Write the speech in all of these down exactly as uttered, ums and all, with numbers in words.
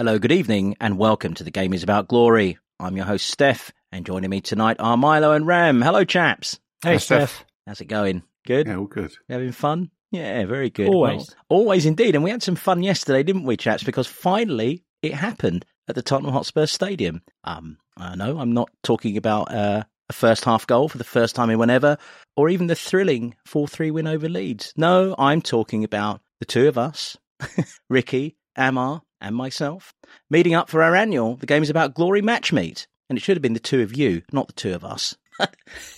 Hello, good evening, and welcome to The Game Is About Glory. I'm your host, Steph, and joining me tonight are Milo and Ram. Hello, chaps. Hey, Hi, Steph. Steph. How's it going? Good? Yeah, all good. Having fun? Yeah, very good. Always. Well, always indeed. And we had some fun yesterday, didn't we, chaps? Because finally it happened at the Tottenham Hotspur Stadium. Um, I know I'm not talking about uh, a first half goal for the first time in whenever, or even the thrilling four three win over Leeds. No, I'm talking about the two of us, Ricky, Amar, and myself, meeting up for our annual The Game Is About Glory match meet. And it should have been the two of you, not the two of us.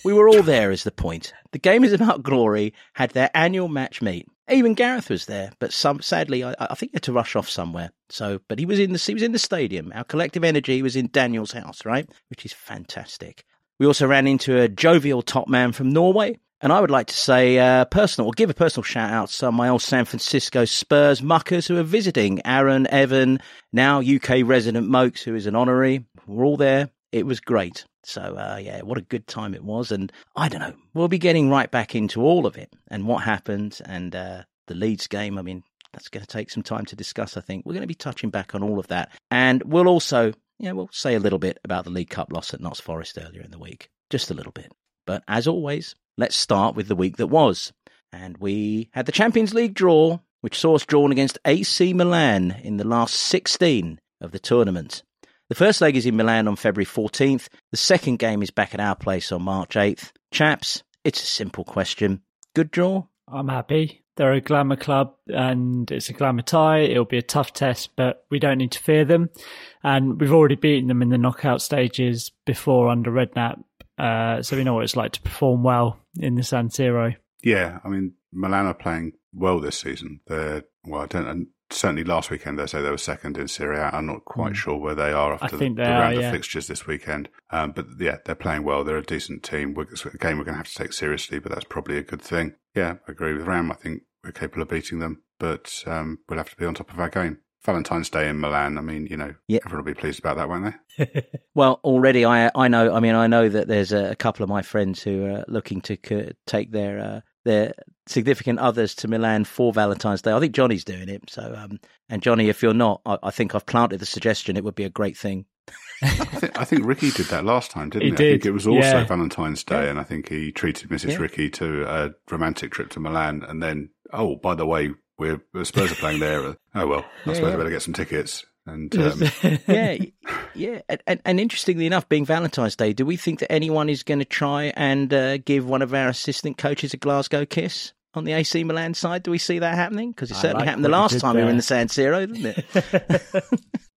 We were all there is the point. The Game Is About Glory had their annual match meet. Even Gareth was there, but some sadly, I, I think he had to rush off somewhere. So, but he was in the he was in the stadium. Our collective energy was in Daniel's house, right? Which is fantastic. We also ran into a jovial top man from Norway. And I would like to say uh, personal, or give a personal shout out to my old San Francisco Spurs muckers who are visiting. Aaron, Evan, now U K resident Mokes, who is an honorary. We're all there. It was great. So, uh, yeah, what a good time it was. And I don't know, we'll be getting right back into all of it and what happened and uh, the Leeds game. I mean, that's going to take some time to discuss, I think. We're going to be touching back on all of that. And we'll also, yeah, we'll say a little bit about the League Cup loss at Notts Forest earlier in the week. Just a little bit. But as always, let's start with the week that was. And we had the Champions League draw, which saw us drawn against A C Milan in the last sixteen of the tournament. The first leg is in Milan on February fourteenth. The second game is back at our place on March eighth. Chaps, it's a simple question. Good draw? I'm happy. They're a glamour club and it's a glamour tie. It'll be a tough test, but we don't need to fear them. And we've already beaten them in the knockout stages before under Redknapp. Uh, so we know what it's like to perform well in the San Siro. Yeah, I mean, Milan are playing well this season. They're, well, I don't, and certainly last weekend they say they were second in Serie A. I'm not quite mm. sure where they are after I think the, they the round are, yeah. of fixtures this weekend. Um, but yeah, they're playing well. They're a decent team. We're, it's a game we're going to have to take seriously, but that's probably a good thing. Yeah, I agree with Ram. I think we're capable of beating them, but um, we'll have to be on top of our game. Valentine's Day in Milan, I mean, you know, yep. Everyone will be pleased about that, won't they? Well, already I I know, I mean, I know that there's a, a couple of my friends who are looking to co- take their uh, their significant others to Milan for Valentine's Day. I think Johnny's doing it. So, um, and Johnny, if you're not, I, I think I've planted the suggestion it would be a great thing. I, think, I think Ricky did that last time, didn't he? He? Did. I think it was also yeah. Valentine's Day, yeah. And I think he treated Missus Yeah. Ricky to a romantic trip to Milan and then, oh, by the way, We're, we're Spurs are playing there. Oh, well, I yeah, suppose yeah. I better get some tickets. And um... Yeah, yeah. And, and, and interestingly enough, being Valentine's Day, do we think that anyone is going to try and uh, give one of our assistant coaches a Glasgow kiss on the A C Milan side? Do we see that happening? Because it I certainly like happened the last time there. We were in the San Siro, didn't it?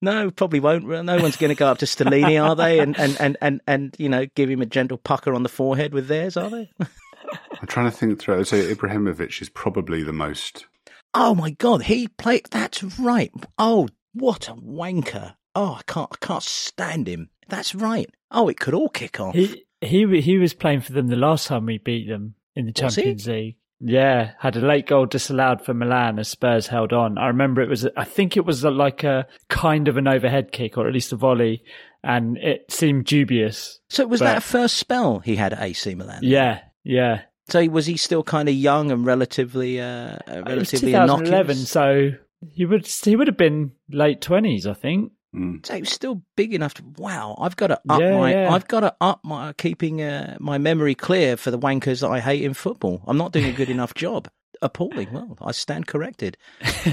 No, probably won't. No one's going to go up to Stellini, are they? And, and, and, and, and, you know, give him a gentle pucker on the forehead with theirs, are they? I'm trying to think through. So Ibrahimovic is probably the most... Oh, my God, he played... That's right. Oh, what a wanker. Oh, I can't I can't stand him. That's right. Oh, it could all kick off. He he, he was playing for them the last time we beat them in the Champions League. Yeah, had a late goal disallowed for Milan as Spurs held on. I remember it was... I think it was like a kind of an overhead kick, or at least a volley, and it seemed dubious. So was but... that a first spell he had at A C Milan? Yeah, yeah. So was he still kind of young and relatively, uh, relatively twenty eleven, innocuous? So he would he would have been late twenties, I think. Mm. So he was still big enough to. Wow, I've got to up yeah, my. Yeah. I've got to up my keeping uh, my memory clear for the wankers that I hate in football. I'm not doing a good enough job. Appalling. Well, I stand corrected.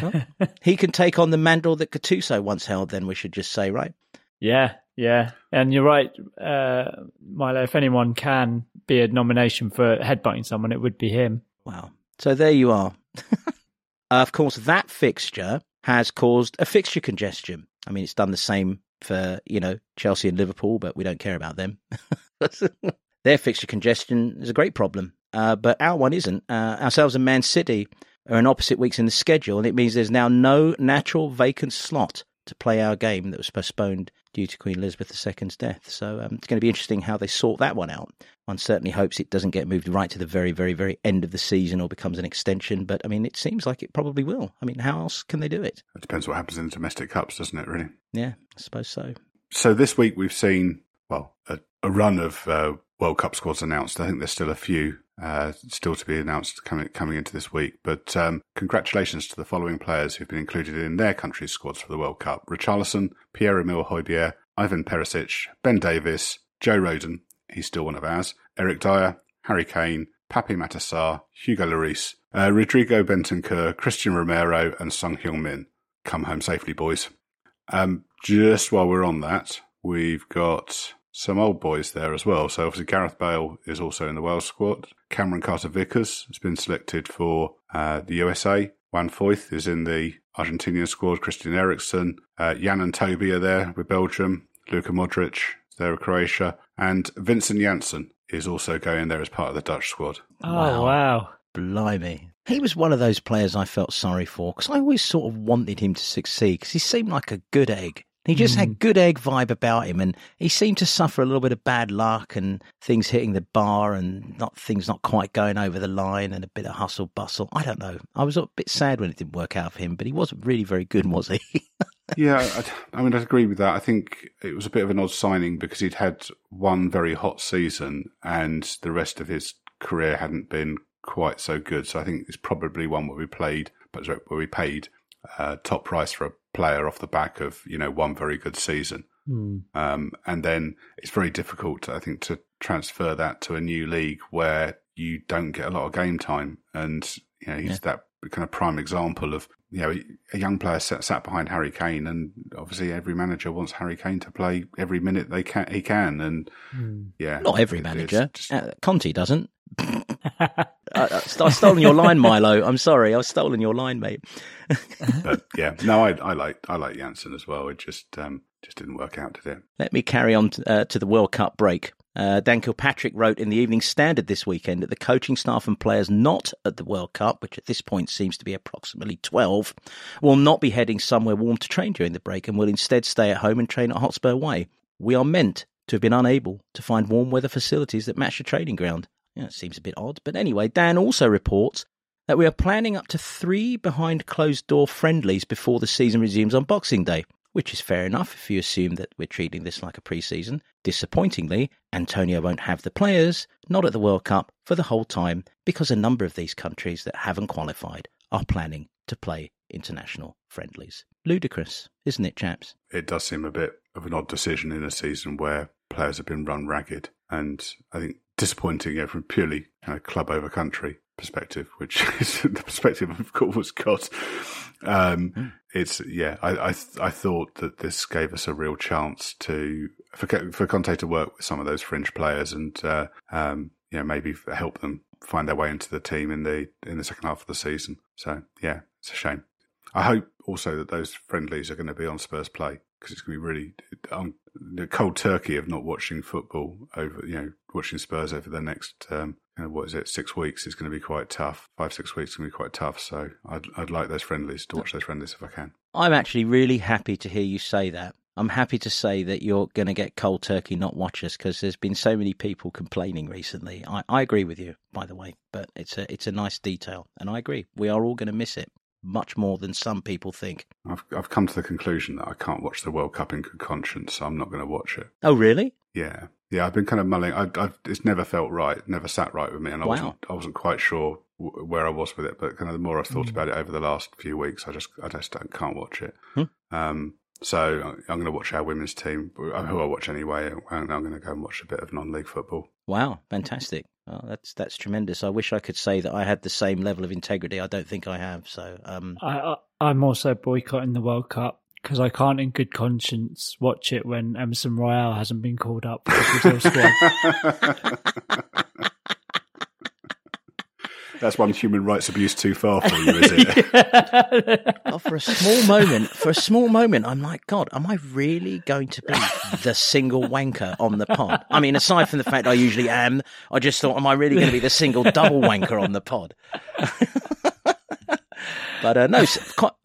Well, he can take on the mantle that Gattuso once held. Then we should just say, right? Yeah. Yeah, and you're right, uh, Milo, if anyone can be a nomination for headbutting someone, it would be him. Wow. So there you are. uh, of course, that fixture has caused a fixture congestion. I mean, it's done the same for, you know, Chelsea and Liverpool, but we don't care about them. Their fixture congestion is a great problem, uh, but our one isn't. Uh, ourselves and Man City are in opposite weeks in the schedule, and it means there's now no natural vacant slot to play our game that was postponed due to Queen Elizabeth the Second's death. So um, it's going to be interesting how they sort that one out. One certainly hopes it doesn't get moved right to the very, very, very end of the season or becomes an extension. But, I mean, it seems like it probably will. I mean, how else can they do it? It depends what happens in the domestic cups, doesn't it, really? Yeah, I suppose so. So this week we've seen, well, a, a run of uh, World Cup squads announced. I think there's still a few uh, still to be announced coming coming into this week. But um, congratulations to the following players who've been included in their country's squads for the World Cup: Richarlison, Pierre Emile Højbjerg, Ivan Perisic, Ben Davies, Joe Roden, he's still one of ours, Eric Dyer, Harry Kane, Pape Matar Sarr, Hugo Lloris, uh, Rodrigo Bentancur, Christian Romero and Sung Heung-min. Come home safely, boys. Um, just while we're on that, we've got some old boys there as well. So obviously Gareth Bale is also in the Wales squad. Cameron Carter-Vickers has been selected for uh, the U S A. Juan Foyth is in the Argentinian squad. Christian Eriksen, uh, Jan and Toby are there with Belgium. Luka Modric is there with Croatia. And Vincent Janssen is also going there as part of the Dutch squad. Oh, wow. wow. Blimey. He was one of those players I felt sorry for, because I always sort of wanted him to succeed, because he seemed like a good egg. He just mm. had good egg vibe about him, and he seemed to suffer a little bit of bad luck and things hitting the bar and not things not quite going over the line and a bit of hustle bustle. I don't know. I was a bit sad when it didn't work out for him, but he wasn't really very good, was he? yeah, I, I mean, I'd agree with that. I think it was a bit of an odd signing because he'd had one very hot season and the rest of his career hadn't been quite so good. So I think it's probably one where we played, but where we paid uh, top price for a player off the back of, you know, one very good season. Mm. Um, and then it's very difficult, I think, to transfer that to a new league where you don't get a lot of game time. And, you know, he's yeah. that kind of prime example of, you know, a young player sat, sat behind Harry Kane, and obviously every manager wants Harry Kane to play every minute they can, he can. And mm. yeah. Not every it, manager. Just... Uh, Conte doesn't. I, I've stolen your line, Milo. I'm sorry, I've stolen your line, mate. But yeah, no, I, I like I like Janssen as well. It just um, just didn't work out, did it? Let me carry on to, uh, to the World Cup break. Uh, Dan Kilpatrick wrote in the Evening Standard this weekend that the coaching staff and players not at the World Cup, which at this point seems to be approximately twelve, will not be heading somewhere warm to train during the break and will instead stay at home and train at Hotspur Way. We are meant to have been unable to find warm weather facilities that match the training ground. Yeah, it seems a bit odd. But anyway, Dan also reports that we are planning up to three behind-closed-door friendlies before the season resumes on Boxing Day, which is fair enough if you assume that we're treating this like a pre-season. Disappointingly, Antonio won't have the players, not at the World Cup, for the whole time, because a number of these countries that haven't qualified are planning to play international friendlies. Ludicrous, isn't it, chaps? It does seem a bit of an odd decision in a season where players have been run ragged, and I think disappointing, yeah, from purely kind of club over country perspective, which is the perspective of course got. Um, it's yeah, I, I I thought that this gave us a real chance to for for Conte to work with some of those fringe players and uh, um, you know, maybe help them find their way into the team in the in the second half of the season. So yeah, it's a shame. I hope also that those friendlies are going to be on Spurs Play, because it's going to be really um, the cold turkey of not watching football over, you know, watching Spurs over the next, um, you know, what is it, six weeks is going to be quite tough. Five, six weeks is going to be quite tough. So I'd, I'd like those friendlies, to watch those friendlies if I can. I'm actually really happy to hear you say that. I'm happy to say that you're going to get cold turkey, not watch us, because there's been so many people complaining recently. I, I agree with you, by the way, but it's a, it's a nice detail. And I agree. We are all going to miss it. Much more than some people think. I've I've come to the conclusion that I can't watch the World Cup in good conscience, so I'm not going to watch it. Oh, really? Yeah, yeah. I've been kind of mulling. I, I've it's never felt right, never sat right with me, and I wow. wasn't I wasn't quite sure w- where I was with it. But kind of the more I've thought mm. about it over the last few weeks, I just I just don't, can't watch it. Hmm. Um, so I'm going to watch our women's team, who I watch anyway, and I'm going to go and watch a bit of non-league football. Wow, fantastic. Oh, that's that's tremendous. I wish I could say that I had the same level of integrity. I don't think I have. So um... I, I, I'm also boycotting the World Cup, because I can't in good conscience watch it when Emerson Royale hasn't been called up for the Brazil squad. That's one human rights abuse too far for you, is it? yeah. oh, for a small moment, for a small moment, I'm like, God, am I really going to be the single wanker on the pod? I mean, aside from the fact I usually am, I just thought, am I really going to be the single double wanker on the pod? But uh, no,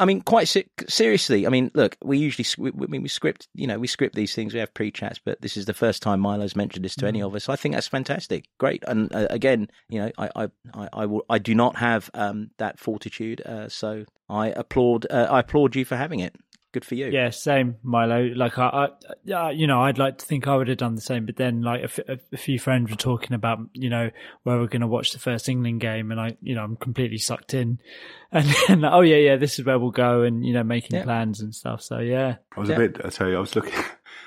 I mean, quite seriously. I mean, look, we usually, we, we, we script, you know, we script these things. We have pre-chats, but this is the first time Milo's mentioned this to mm. any of us. I think that's fantastic, great. And uh, again, you know, I, I, I, I, will, I do not have um, that fortitude, uh, so I applaud, uh, I applaud you for having it. good for you. Yeah, same, Milo. Like, I, I, you know, I'd like to think I would have done the same, but then like a, f- a few friends were talking about, you know, where we're going to watch the first England game, and I, you know, I'm completely sucked in. And then, oh yeah, yeah, this is where we'll go, and you know, making yeah. plans and stuff. So yeah, I was yeah. a bit. I tell you, I was looking.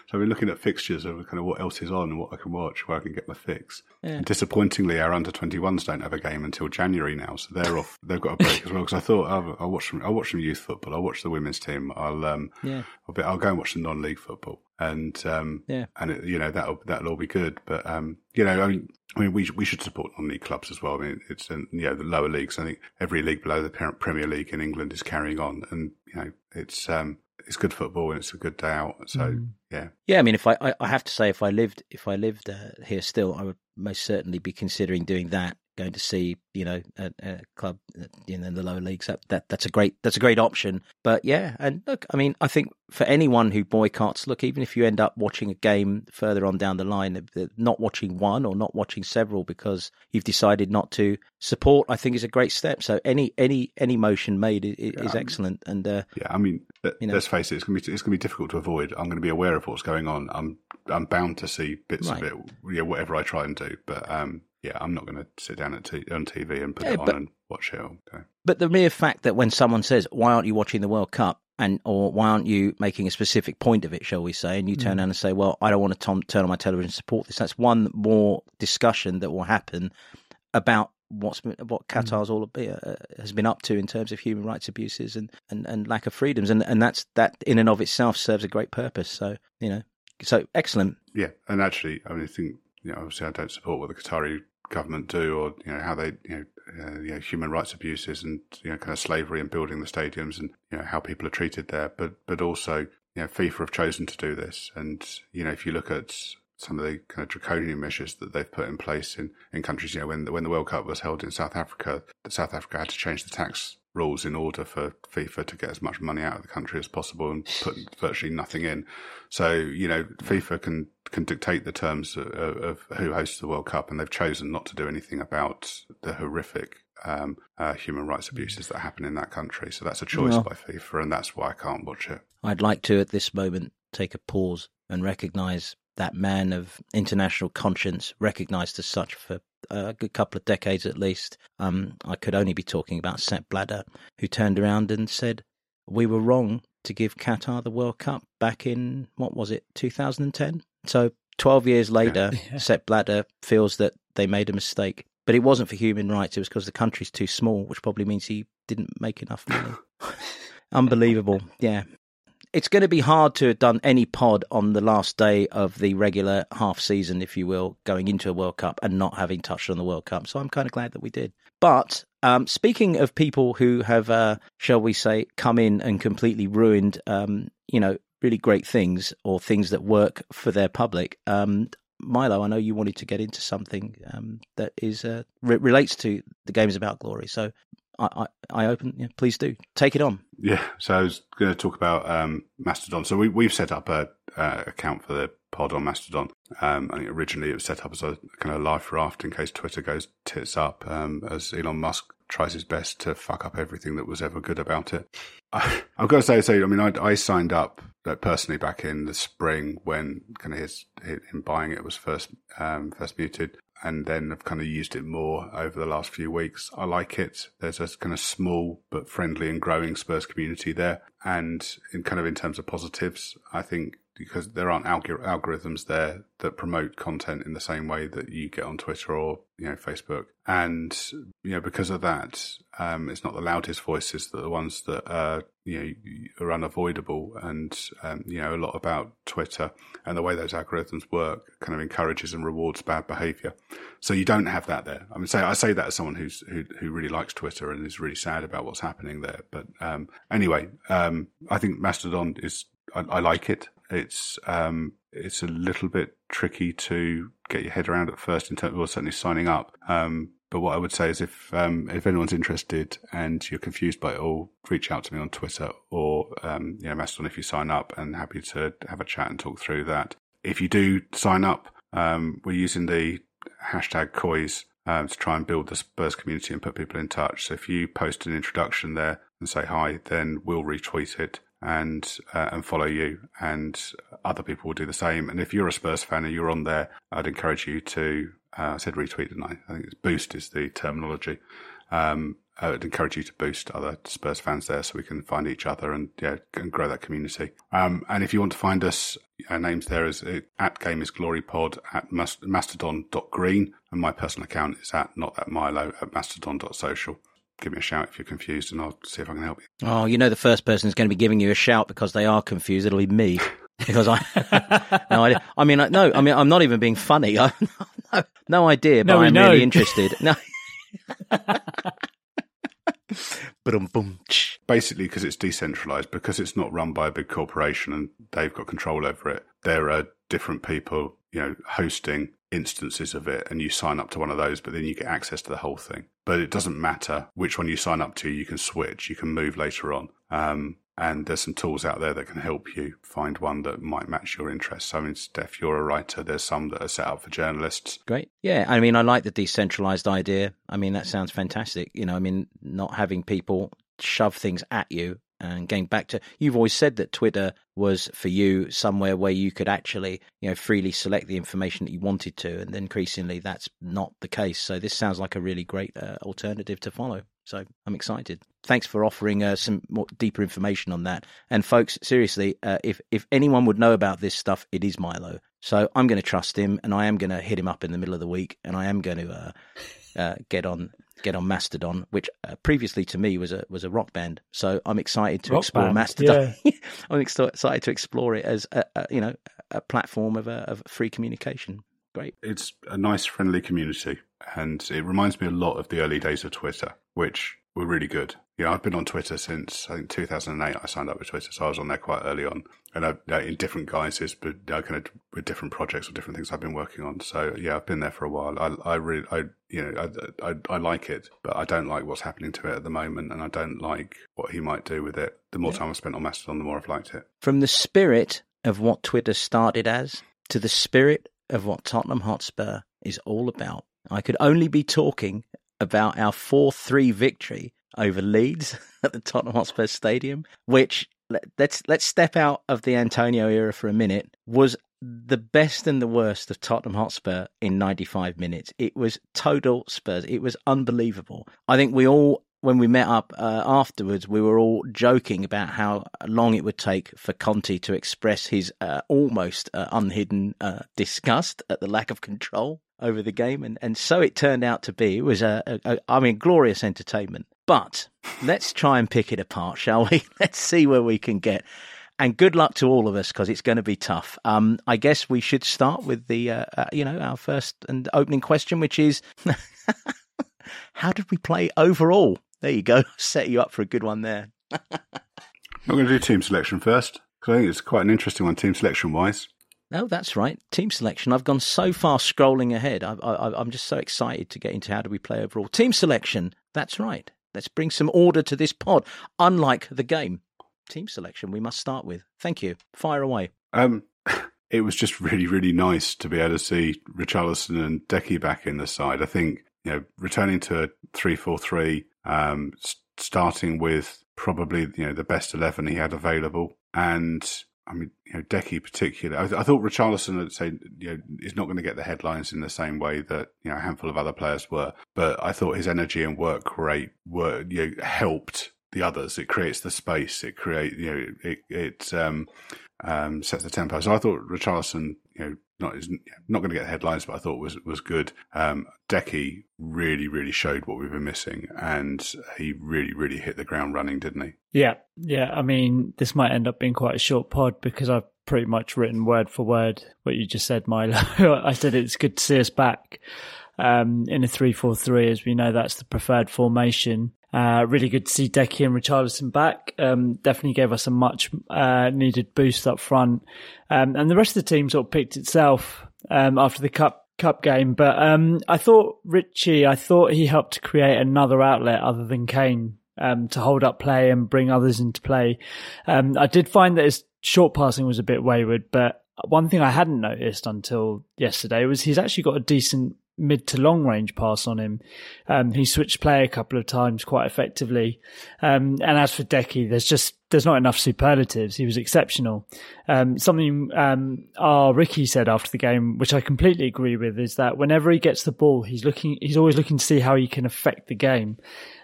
So I've been looking at fixtures of kind of what else is on and what I can watch, where I can get my fix. Yeah. And disappointingly, our under twenty-ones don't have a game until January now, so they're off. They've got a break as well. Because I thought I'll, I'll watch some. I'll watch some youth football. I'll watch the women's team. I'll um. Yeah. I'll, be, I'll go and watch some non-league football. And um. Yeah. And it, you know, that'll that'll all be good. But um. You know, I mean, I mean, we we should support non-league clubs as well. I mean, it's you know the lower leagues. I think every league below the Premier League in England is carrying on, and you know it's um. It's good football and it's a good day out. So mm. yeah, yeah. I mean, if I, I, I have to say, if I lived, if I lived uh, here still, I would most certainly be considering doing that. Going to see, you know, a, a club in the lower leagues. That, that that's a great that's a great option. But yeah, and look, I mean, I think for anyone who boycotts, look, even if you end up watching a game further on down the line, not watching one or not watching several because you've decided not to support, I think is a great step. So any any any motion made is, yeah, is excellent. And uh, yeah, I mean, th- you know, let's face it, it's gonna be it's gonna be difficult to avoid. I'm gonna be aware of what's going on. I'm I'm bound to see bits right. of it. Yeah, you know, whatever I try and do, but um. Yeah, I'm not going to sit down at t- on T V and put yeah, it on but, and watch it all day. But the mere fact that when someone says, why aren't you watching the World Cup? And or why aren't you making a specific point of it, shall we say? And you turn mm. around and say, well, I don't want to tom- turn on my television and support this. That's one more discussion that will happen about what's what Qatar's all uh, has been up to in terms of human rights abuses and, and, and lack of freedoms. And, and that's that in and of itself serves a great purpose. So, you know, so excellent. Yeah, and actually, I mean, I think, you know, obviously I don't support what the Qatari government do, or you know how they you know, uh, you know human rights abuses and you know kind of slavery and building the stadiums and you know how people are treated there, but but also you know FIFA have chosen to do this, and you know if you look at some of the kind of draconian measures that they've put in place in, in countries, you know when the, when the World Cup was held in South Africa, that South Africa had to change the tax rules in order for FIFA to get as much money out of the country as possible and put virtually nothing in. So you know FIFA can can dictate the terms of, of who hosts the World Cup, and they've chosen not to do anything about the horrific um, uh, human rights abuses that happen in that country. So that's a choice well, by FIFA, and that's why I can't watch it. I'd like to, at this moment, take a pause and recognise that man of international conscience, recognised as such for a good couple of decades at least. Um, I could only be talking about Sepp Blatter, who turned around and said, we were wrong to give Qatar the World Cup back in, what was it, two thousand ten? So twelve years later, yeah. Sepp Blatter feels that they made a mistake. But it wasn't for human rights. It was because the country's too small, which probably means he didn't make enough money. Unbelievable. Yeah. It's going to be hard to have done any pod on the last day of the regular half season, if you will, going into a World Cup and not having touched on the World Cup. So I'm kind of glad that we did. But um, speaking of people who have, uh, shall we say, come in and completely ruined, um, you know, really great things or things that work for their public. Um, Milo, I know you wanted to get into something um, that is uh, re- relates to the Games About Glory. So I, I, I open, yeah, please do. Take it on. Yeah, so I was going to talk about um, Mastodon. So we, we've set up an uh, account for the pod on Mastodon. Um, I think originally it was set up as a kind of life raft in case Twitter goes tits up um, as Elon Musk tries his best to fuck up everything that was ever good about it. I, I've got to say, so I mean, I, I signed up like, personally back in the spring when kind of his, his, him buying it was first um, first muted, and then I've kind of used it more over the last few weeks. I like it. There's a kind of small but friendly and growing Spurs community there, and in kind of in terms of positives, I think. Because there aren't algor- algorithms there that promote content in the same way that you get on Twitter or you know Facebook, and you know because of that, um, it's not the loudest voices that are the ones that are you know are unavoidable, and um, you know a lot about Twitter and the way those algorithms work kind of encourages and rewards bad behaviour. So you don't have that there. I mean, say I say that as someone who's who who really likes Twitter and is really sad about what's happening there. But um, anyway, um, I think Mastodon is I, I like it. It's um, it's a little bit tricky to get your head around at first in terms of well, certainly signing up. Um, but what I would say is if um, if anyone's interested and you're confused by it all, reach out to me on Twitter or um, you know, Mastodon if you sign up, and happy to have a chat and talk through that. If you do sign up, um, we're using the hashtag Coys um, to try and build the Spurs community and put people in touch. So if you post an introduction there and say hi, then we'll retweet it. and uh, and follow you, and other people will do the same. And if you're a Spurs fan and you're on there, I'd encourage you to, uh, I said retweet, didn't I? I think it's boost is the terminology. Um, I'd encourage you to boost other Spurs fans there so we can find each other and yeah, and grow that community. Um, and if you want to find us, our names there is at Game Is Glory Pod, at mastodon dot green, and my personal account is at notthatmilo at mastodon dot social. Give me a shout if you're confused and I'll see if I can help you. Oh, you know the first person who's going to be giving you a shout because they are confused, it'll be me. Because I, no, I, I mean, I, no, I mean, I'm not even being funny. I no, no idea, but no, I'm know. really interested. No. Basically, because it's decentralized, because it's not run by a big corporation and they've got control over it, there are different people, you know, hosting instances of it, and you sign up to one of those, but then you get access to the whole thing. But it doesn't matter which one you sign up to, you can switch, you can move later on. Um, and there's some tools out there that can help you find one that might match your interests. I mean, Steph, you're a writer. There's some that are set up for journalists. Great. Yeah, I mean, I like the decentralized idea. I mean, that sounds fantastic. You know, I mean, not having people shove things at you. And going back to, you've always said that Twitter was for you somewhere where you could actually, you know, freely select the information that you wanted to. And increasingly, that's not the case. So this sounds like a really great uh, alternative to follow. So I'm excited. Thanks for offering uh, some more deeper information on that. And folks, seriously, uh, if, if anyone would know about this stuff, it is Milo. So I'm going to trust him, and I am going to hit him up in the middle of the week, and I am going to uh, uh, get on... get on Mastodon, which uh, previously to me was a was a rock band. So I'm excited to rock explore band. Mastodon. Yeah. I'm ex- excited to explore it as a, a you know a platform of a, of free communication. Great. It's a nice friendly community, and it reminds me a lot of the early days of Twitter, which were really good. You know, I've been on Twitter since I think two thousand eight. I signed up with Twitter, so I was on there quite early on, and I, uh, in different guises, but uh, kind of with different projects or different things I've been working on. So yeah, I've been there for a while. I, I really, I, you know, I, I, I like it, but I don't like what's happening to it at the moment, and I don't like what he might do with it. The more yeah. time I spent on Mastodon, the more I've liked it. From the spirit of what Twitter started as to the spirit of what Tottenham Hotspur is all about, I could only be talking about our four three victory over Leeds at the Tottenham Hotspur Stadium, which, let's let's step out of the Antonio era for a minute, was the best and the worst of Tottenham Hotspur in ninety-five minutes. It was total Spurs. It was unbelievable. I think we all, when we met up uh, afterwards, we were all joking about how long it would take for Conte to express his uh, almost uh, unhidden uh, disgust at the lack of control over the game. And, and so it turned out to be. It was, a, a, a, I mean, glorious entertainment. But let's try and pick it apart, shall we? Let's see where we can get. And good luck to all of us, because it's going to be tough. Um, I guess we should start with the, uh, uh, you know, our first and opening question, which is, how did we play overall? There you go. Set you up for a good one there. I'm going to do team selection first, because I think it's quite an interesting one, team selection-wise. No, that's right. Team selection. I've gone so far scrolling ahead. I, I, I'm just so excited to get into how do we play overall. Team selection. That's right. Let's bring some order to this pod. Unlike the game, team selection we must start with. Thank you. Fire away. Um, it was just really, really nice to be able to see Richarlison and Deki back in the side. I think, you know, returning to a three four three, um, starting with probably, you know, the best eleven he had available, and I mean, you know, Deki particularly. I, th- I thought Richarlison would say, you know, is not going to get the headlines in the same way that, you know, a handful of other players were. But I thought his energy and work rate were, you know, helped the others. It creates the space. It create, you know, it it um, um, sets the tempo. So I thought Richarlison, you know, not is not going to get the headlines, but I thought was was good. Um, Deki really, really showed what we've been missing, and he really, really hit the ground running, didn't he? Yeah, yeah. I mean, this might end up being quite a short pod because I've pretty much written word for word what you just said, Milo. I said it's good to see us back um, in a three four three, as we know that's the preferred formation. Uh, really good to see Deki and Richarlison back. Um, definitely gave us a much uh, needed boost up front. Um, and the rest of the team sort of picked itself um, after the cup cup game. But um, I thought Richie, I thought he helped to create another outlet other than Kane um, to hold up play and bring others into play. Um, I did find that his short passing was a bit wayward, but one thing I hadn't noticed until yesterday was he's actually got a decent mid to long range pass on him. Um, he switched play a couple of times quite effectively. Um, and as for Deki, there's just, there's not enough superlatives. He was exceptional. Um, something um, our Ricky said after the game, which I completely agree with, is that whenever he gets the ball, he's looking, he's always looking to see how he can affect the game.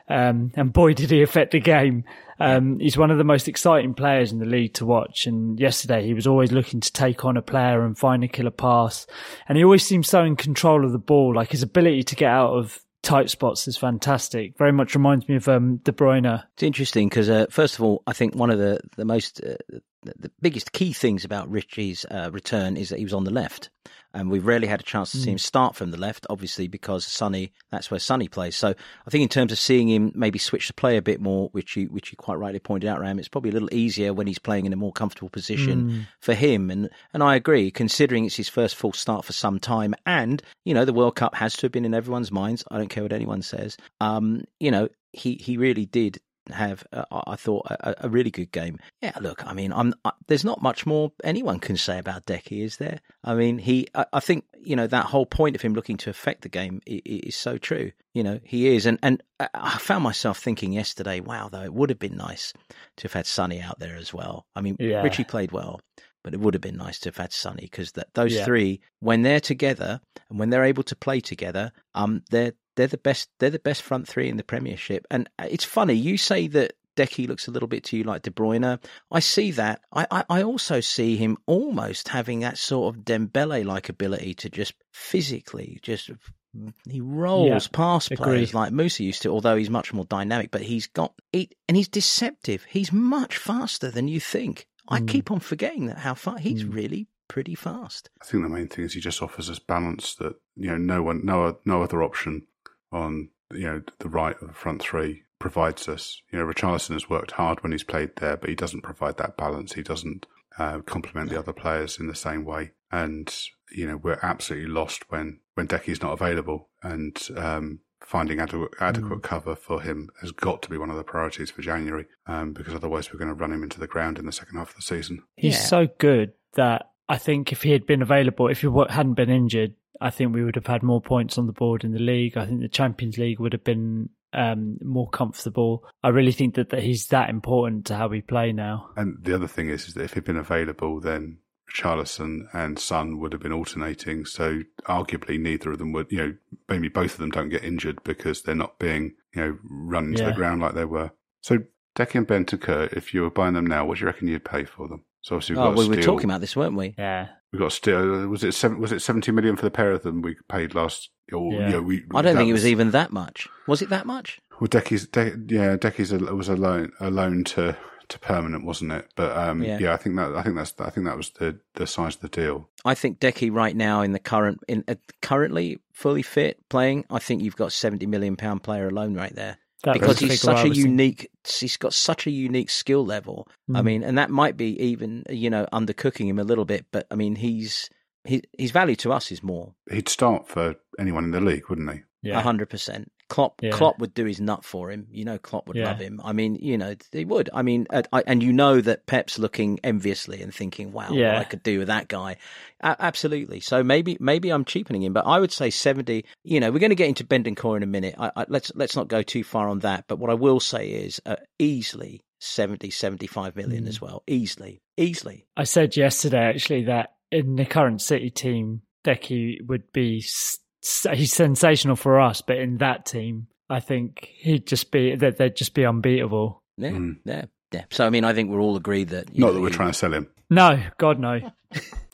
Um, and boy, did he affect the game. Um, he's one of the most exciting players in the league to watch. And yesterday he was always looking to take on a player and find a killer pass. And he always seems so in control of the ball. Like, his ability to get out of tight spots is fantastic. Very much reminds me of um, De Bruyne. It's interesting because, uh, first of all, I think one of the, the most, uh, the, the biggest key things about Richie's uh, return is that he was on the left. And we've rarely had a chance to see him start from the left, obviously, because Sonny, that's where Sonny plays. So I think in terms of seeing him maybe switch the play a bit more, which you, which you quite rightly pointed out, Ram, it's probably a little easier when he's playing in a more comfortable position mm. for him. And and I agree, considering it's his first full start for some time. And, you know, the World Cup has to have been in everyone's minds. I don't care what anyone says. Um, you know, he, he really did have, uh, I thought, a, a really good game. Yeah, look, I mean, I'm, I, there's not much more anyone can say about Deki, is there? I mean, he, I, I think, you know, that whole point of him looking to affect the game is, is so true. You know, he is. And, and I found myself thinking yesterday, wow, though, it would have been nice to have had Sonny out there as well. I mean, yeah. Richie played well, but it would have been nice to have had Sonny, because that those yeah. three, when they're together and when they're able to play together, um, they're, They're the best. They're the best front three in the Premiership. And it's funny, you say that Deki looks a little bit to you like De Bruyne. I see that. I, I, I also see him almost having that sort of Dembele-like ability to just physically just. He rolls yeah, past players like Musa used to, although he's much more dynamic. But he's got he, and he's deceptive. He's much faster than you think. Mm. I keep on forgetting that how far he's mm. really. pretty fast. I think the main thing is he just offers us balance that, you know, no one, no, no other option on, you know, the right of the front three provides us. You know, Richarlison has worked hard when he's played there, but he doesn't provide that balance. He doesn't uh, complement no. the other players in the same way. And, you know, we're absolutely lost when, when Deki's not available, and um, finding adequate, adequate mm. cover for him has got to be one of the priorities for January, um, because otherwise we're going to run him into the ground in the second half of the season. He's yeah. so good that I think if he had been available, if he hadn't been injured, I think we would have had more points on the board in the league. I think the Champions League would have been um, more comfortable. I really think that, that he's that important to how we play now. And the other thing is, is that if he'd been available, then Richarlison and Son would have been alternating. So arguably neither of them would, you know, maybe both of them don't get injured because they're not being, you know, run into yeah. the ground like they were. So Deki and Bentancur, if you were buying them now, what do you reckon you'd pay for them? So obviously we've oh, got we were steal. talking about this, weren't we? Yeah, we got still. Was it seven, was it seventy million for the pair of them we paid last? Or, yeah. you know, we, I don't think it was, was even that much. Was it that much? Well, Deki's, De, yeah, Deki's a, was a loan, a loan to, to permanent, wasn't it? But um, yeah. yeah, I think that I think that's I think that was the, the size of the deal. I think Deki right now in the current in uh, currently fully fit playing, I think you've got seventy million pound player alone right there. That because he's such a unique, he's got such a unique skill level. Mm. I mean, and that might be even, you know, undercooking him a little bit. But I mean, he's he, his value to us is more. He'd start for anyone in the league, wouldn't he? Yeah, a hundred percent. Klopp, yeah. Klopp would do his nut for him. You know, Klopp would yeah. love him. I mean, you know, he would. I mean, I, and you know that Pep's looking enviously and thinking, wow, yeah. what I could do with that guy. A- absolutely. So maybe maybe I'm cheapening him, but I would say seventy. You know, we're going to get into Bentancur in a minute. I, I, let's, let's not go too far on that. But what I will say is uh, easily seventy, seventy-five million mm. as well. Easily. Easily. I said yesterday, actually, that in the current City team, Deki would be... St- He's sensational for us, but in that team, I think he'd just be that they'd just be unbeatable. Yeah, mm. yeah, yeah. So I mean, I think we're all agreed that not know, that we're he... trying to sell him. No, God no.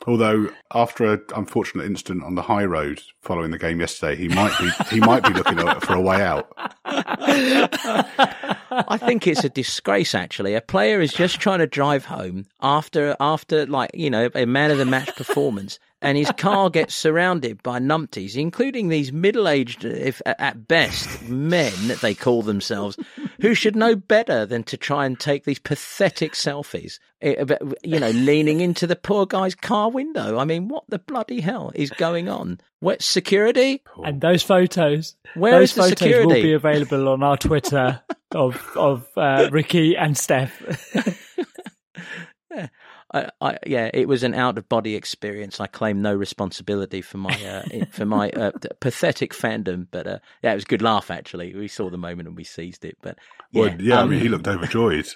Although after an unfortunate incident on the high road following the game yesterday, he might be he might be looking for a way out. I think it's a disgrace. Actually, a player is just trying to drive home after after like you know a man of the match performance. And his car gets surrounded by numpties, including these middle-aged, if at best, men, they call themselves, who should know better than to try and take these pathetic selfies, you know, leaning into the poor guy's car window. I mean, what the bloody hell is going on? What security? And those photos. Where those is the photos security? Will be available on our Twitter of, of uh, Ricky and Steph. Yeah. I, I, yeah, it was an out-of-body experience. I claim no responsibility for my uh, for my uh, pathetic fandom, but uh, yeah, it was a good laugh. Actually, we saw the moment and we seized it. But yeah, well, yeah um, I mean, he looked overjoyed.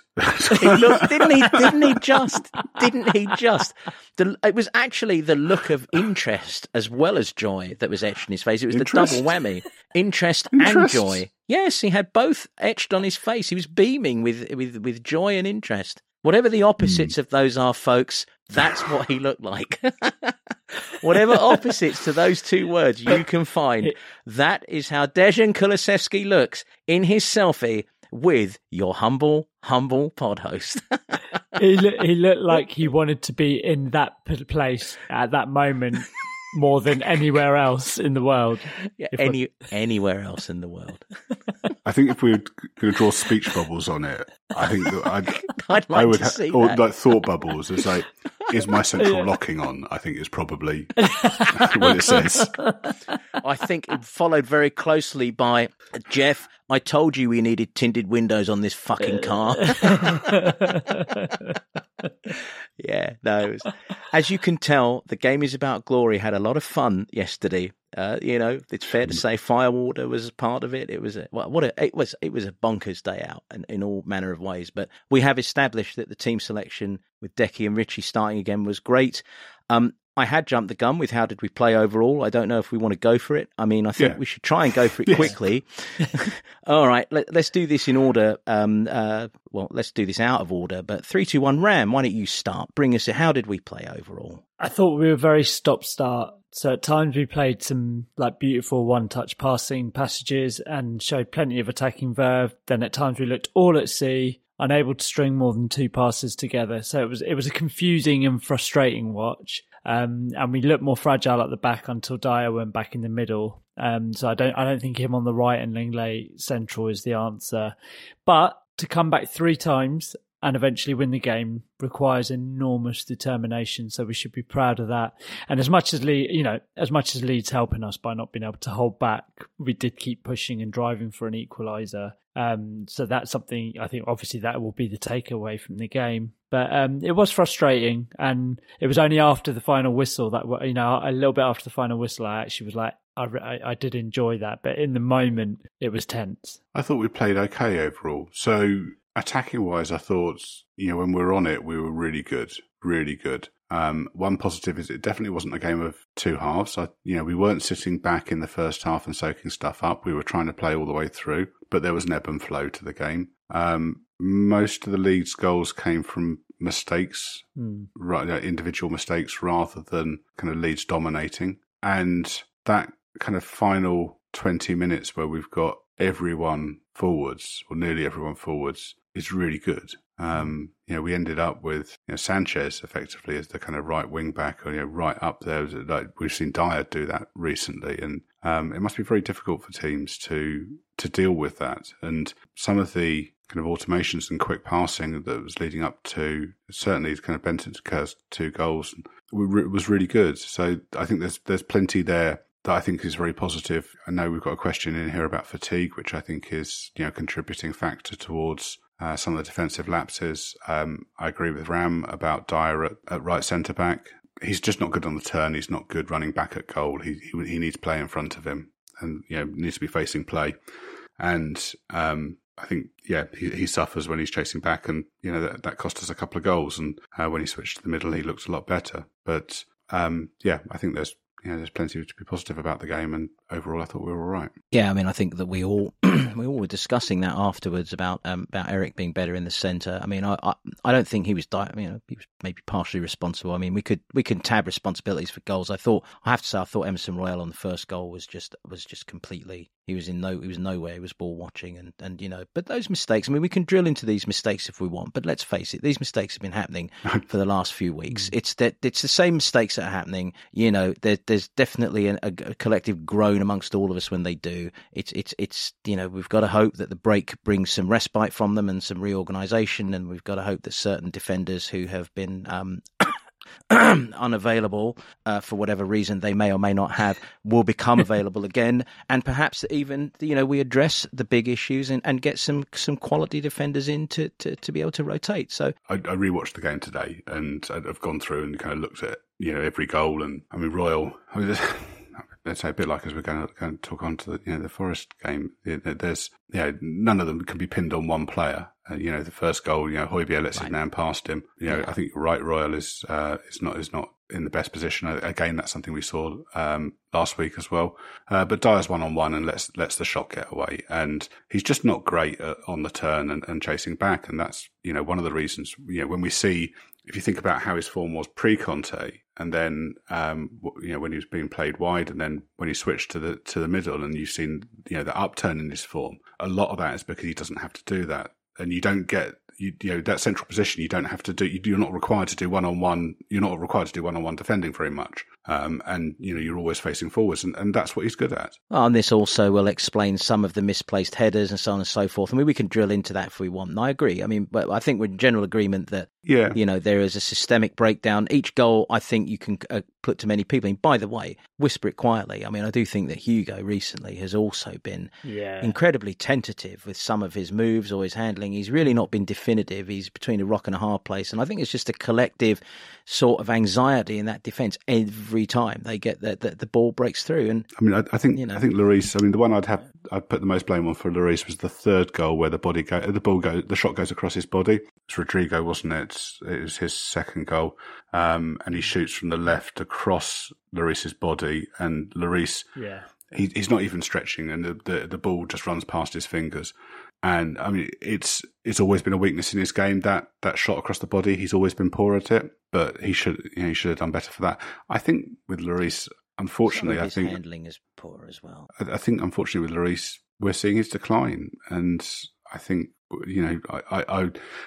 he looked, didn't he? Didn't he just? Didn't he just? The, it was actually the look of interest as well as joy that was etched in his face. It was interest. The double whammy: interest, interest and joy. Yes, he had both etched on his face. He was beaming with with, with joy and interest. Whatever the opposites mm. of those are, folks, that's what he looked like. Whatever opposites to those two words you can find, that is how Dejan Kulusevsky looks in his selfie with your humble, humble pod host. he, look, he looked like he wanted to be in that place at that moment more than anywhere else in the world. Yeah, any anywhere else in the world. I think if we were going to draw speech bubbles on it, I think that I'd, I'd like I would, to see or that. Like thought bubbles. It's like, is my central locking on? I think is probably what it says. I think it followed very closely by Jeff. I told you we needed tinted windows on this fucking car. Yeah, no. It was, as you can tell, the game is about glory. Had a lot of fun yesterday. Uh, you know, it's fair to say Firewater was part of it. It was a, well, what a, it was. It was a bonkers day out in, in all manner of ways. But we have established that the team selection with Decky and Richie starting again was great. Um, I had jumped the gun with how did we play overall. I don't know if we want to go for it. I mean, I think yeah. we should try and go for it yes. quickly. All right, let, let's do this in order. Um, uh, well, let's do this out of order. But three, two, one, Ram. Why don't you start? Bring us. A, how did we play overall? I thought we were very stop-start. So at times we played some like beautiful one-touch passing passages and showed plenty of attacking verve. Then at times we looked all at sea, unable to string more than two passes together. So it was it was a confusing and frustrating watch. Um, and we looked more fragile at the back until Dyer went back in the middle. Um, so I don't I don't think him on the right and Lingley central is the answer. But to come back three times and eventually win the game requires enormous determination. So we should be proud of that. And as much as Lee, you know, as much as Leeds helping us by not being able to hold back, we did keep pushing and driving for an equaliser. Um, so that's something I think obviously that will be the takeaway from the game. But um, it was frustrating. And it was only after the final whistle that, you know, a little bit after the final whistle, I actually was like, I, I did enjoy that. But in the moment, it was tense. I thought we played okay overall. So attacking wise, I thought, you know, when we were on it, we were really good, really good. Um, one positive is it definitely wasn't a game of two halves. I, you know, we weren't sitting back in the first half and soaking stuff up. We were trying to play all the way through, but there was an ebb and flow to the game. Um, most of the league's goals came from mistakes, mm. right, individual mistakes rather than kind of Leeds dominating. And that kind of final twenty minutes where we've got everyone forwards or nearly everyone forwards is really good. Um, you know, we ended up with, you know, Sanchez effectively as the kind of right wing back, or, you know, right up there. Like we've seen Dyer do that recently, and um, it must be very difficult for teams to to deal with that. And some of the kind of automations and quick passing that was leading up to certainly kind of Bentancur's two goals was really good. So I think there's there's plenty there that I think is very positive. I know we've got a question in here about fatigue, which I think is, you know, a contributing factor towards uh, some of the defensive lapses. Um, I agree with Ram about Dyer at, at right centre-back. He's just not good on the turn. He's not good running back at goal. He he, he needs play in front of him and, you know, needs to be facing play. And um, I think, yeah, he, he suffers when he's chasing back, and, you know, that, that cost us a couple of goals. And uh, when he switched to the middle, he looked a lot better. But, um, yeah, I think there's Yeah, there's plenty to be positive about the game, and overall I thought we were all right. Yeah, I mean, I think that we all we all were discussing that afterwards about um, about Eric being better in the centre. I mean, I, I I don't think he was, you know, he was maybe partially responsible. I mean, we could we can tab responsibilities for goals. I thought I have to say I thought Emerson Royal on the first goal was just was just completely. He was in no, he was nowhere. He was ball watching, and, and you know, but those mistakes. I mean, we can drill into these mistakes if we want, but let's face it, these mistakes have been happening for the last few weeks. It's that it's the same mistakes that are happening. You know, there, there's definitely an, a, a collective groan amongst all of us when they do. It's it's it's you know, we've got to hope that the break brings some respite from them and some reorganisation, and we've got to hope that certain defenders who have been um unavailable uh, for whatever reason they may or may not have, will become available again. And perhaps even, you know, we address the big issues and, and get some some quality defenders in to, to, to be able to rotate. So I, I rewatched the game today and I've gone through and kind of looked at, you know, every goal. And I mean, Royal, I mean, let's say a bit like as we're going to, going to talk on to the, you know, the Forest game, there's, you know, none of them can be pinned on one player. Uh, you know, the first goal, you know, Højbjerg lets right. it down past him. You know, yeah. I think you're right, Royal is uh, is not is not in the best position. Again, that's something we saw um, last week as well. Uh, but Dyer's one-on-one and lets, lets the shot get away. And he's just not great at, on the turn and, and chasing back. And that's, you know, one of the reasons, you know, when we see, if you think about how his form was pre-Conte, and then um, you know, when he was being played wide, and then when he switched to the to the middle, and you've seen, you know, the upturn in his form. A lot of that is because he doesn't have to do that, and you don't get you, you know that central position. You don't have to do. You're not required to do one on one. You're not required to do one on one defending very much. Um, and, you know, you're always facing forwards, and, and that's what he's good at. Oh, and this also will explain some of the misplaced headers and so on and so forth. I mean, we can drill into that if we want. And I agree. I mean, but I think we're in general agreement that, yeah. you know, there is a systemic breakdown. Each goal, I think you can uh, put to many people. And by the way, whisper it quietly. I mean, I do think that Hugo recently has also been yeah. incredibly tentative with some of his moves or his handling. He's really not been definitive. He's between a rock and a hard place. And I think it's just a collective sort of anxiety in that defence every time they get that the, the ball breaks through. And I mean, I, I think you know. I think Lloris. I mean, the one I'd have I'd put the most blame on for Lloris was the third goal where the body go, the ball go the shot goes across his body. It's Rodrigo, wasn't it? It was his second goal, um, and he shoots from the left across Lloris's body, and Lloris, yeah, he, he's not even stretching, and the, the the ball just runs past his fingers. And I mean, it's it's always been a weakness in his game, that that shot across the body. He's always been poor at it, but he should you know, he should have done better for that. I think with Lloris, unfortunately, I think his handling is poor as well. I, I think unfortunately with Lloris, we're seeing his decline, and I think you know, I, I, I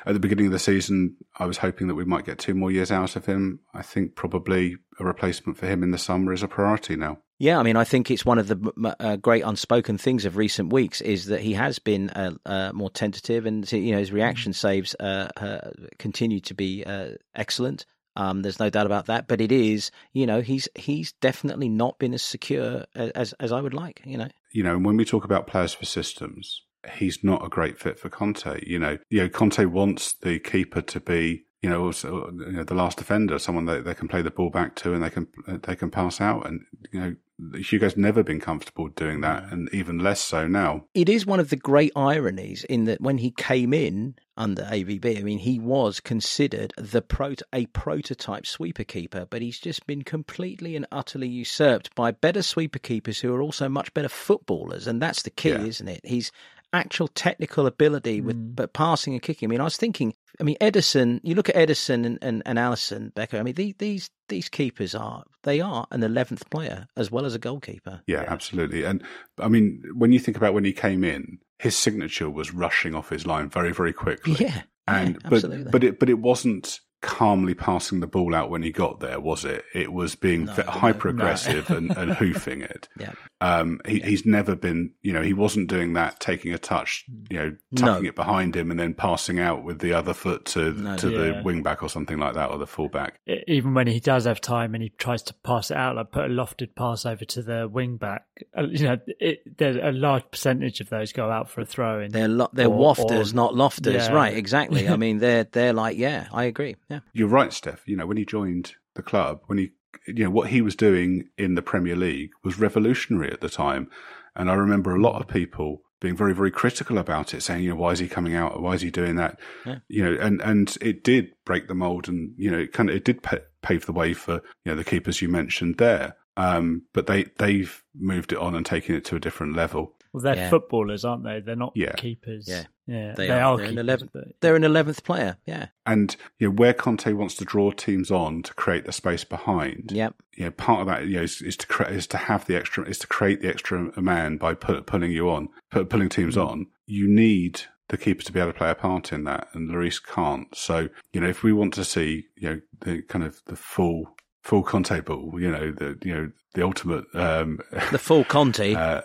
at the beginning of the season, I was hoping that we might get two more years out of him. I think probably a replacement for him in the summer is a priority now. Yeah, I mean, I think it's one of the uh, great unspoken things of recent weeks is that he has been uh, uh, more tentative, and you know his reaction saves uh, uh, continue to be uh, excellent. Um, there's no doubt about that, but it is, you know, he's he's definitely not been as secure as as I would like. You know, you know, when we talk about players for systems, he's not a great fit for Conte. You know, you know, Conte wants the keeper to be, you know, also you know, the last defender, someone that they can play the ball back to and they can they can pass out. And, you know, Hugo's never been comfortable doing that, and even less so now. It is one of the great ironies in that when he came in under A V B, I mean, he was considered the pro- a prototype sweeper keeper, but he's just been completely and utterly usurped by better sweeper keepers who are also much better footballers. And that's the key, yeah. isn't it? He's... actual technical ability with mm. but passing and kicking. I mean, I was thinking, I mean, Edison, you look at Edison and, and, and Alisson Becker, I mean, the, these these keepers are, they are an eleventh player as well as a goalkeeper. Yeah, yeah, absolutely. And I mean, when you think about when he came in, his signature was rushing off his line very, very quickly. Yeah, and yeah, absolutely. But, but, it, but it wasn't calmly passing the ball out when he got there, was it? It was being no, hyper aggressive no. and, and hoofing it. Yeah. Um, he, yeah. He's never been, you know, he wasn't doing that, taking a touch, you know, tucking no. it behind him and then passing out with the other foot to no, to yeah. the wing back or something like that, or the full back. It, even when he does have time and he tries to pass it out, like put a lofted pass over to the wing back, uh, you know, it, there's a large percentage of those go out for a throw in. They're lo- they're or, wafters, or, not lofters, yeah. right? Exactly. I mean, they're they're like, yeah, I agree. Yeah. You're right, Steph. You know, when he joined the club, when he, you know, what he was doing in the Premier League was revolutionary at the time. And I remember a lot of people being very, very critical about it, saying, you know, why is he coming out? Why is he doing that? Yeah. You know, and, and it did break the mould, and, you know, it kind of, it did pa- pave the way for, you know, the keepers you mentioned there. Um, but they, they've moved it on and taken it to a different level. Well, they're yeah. footballers, aren't they? They're not yeah. keepers. Yeah. Yeah, they, they are. are they're, keepers, an eleventh, but... they're an eleventh player, yeah. And you know, where Conte wants to draw teams on to create the space behind, yep. you know, part of that you know, is, is to create, is to have the extra, is to create the extra man by put, pulling you on, put, pulling teams mm-hmm. on. You need the keeper to be able to play a part in that, and Lloris can't. So you know, if we want to see you know the kind of the full full Conte ball, you know the you know the ultimate um, the full Conte. uh,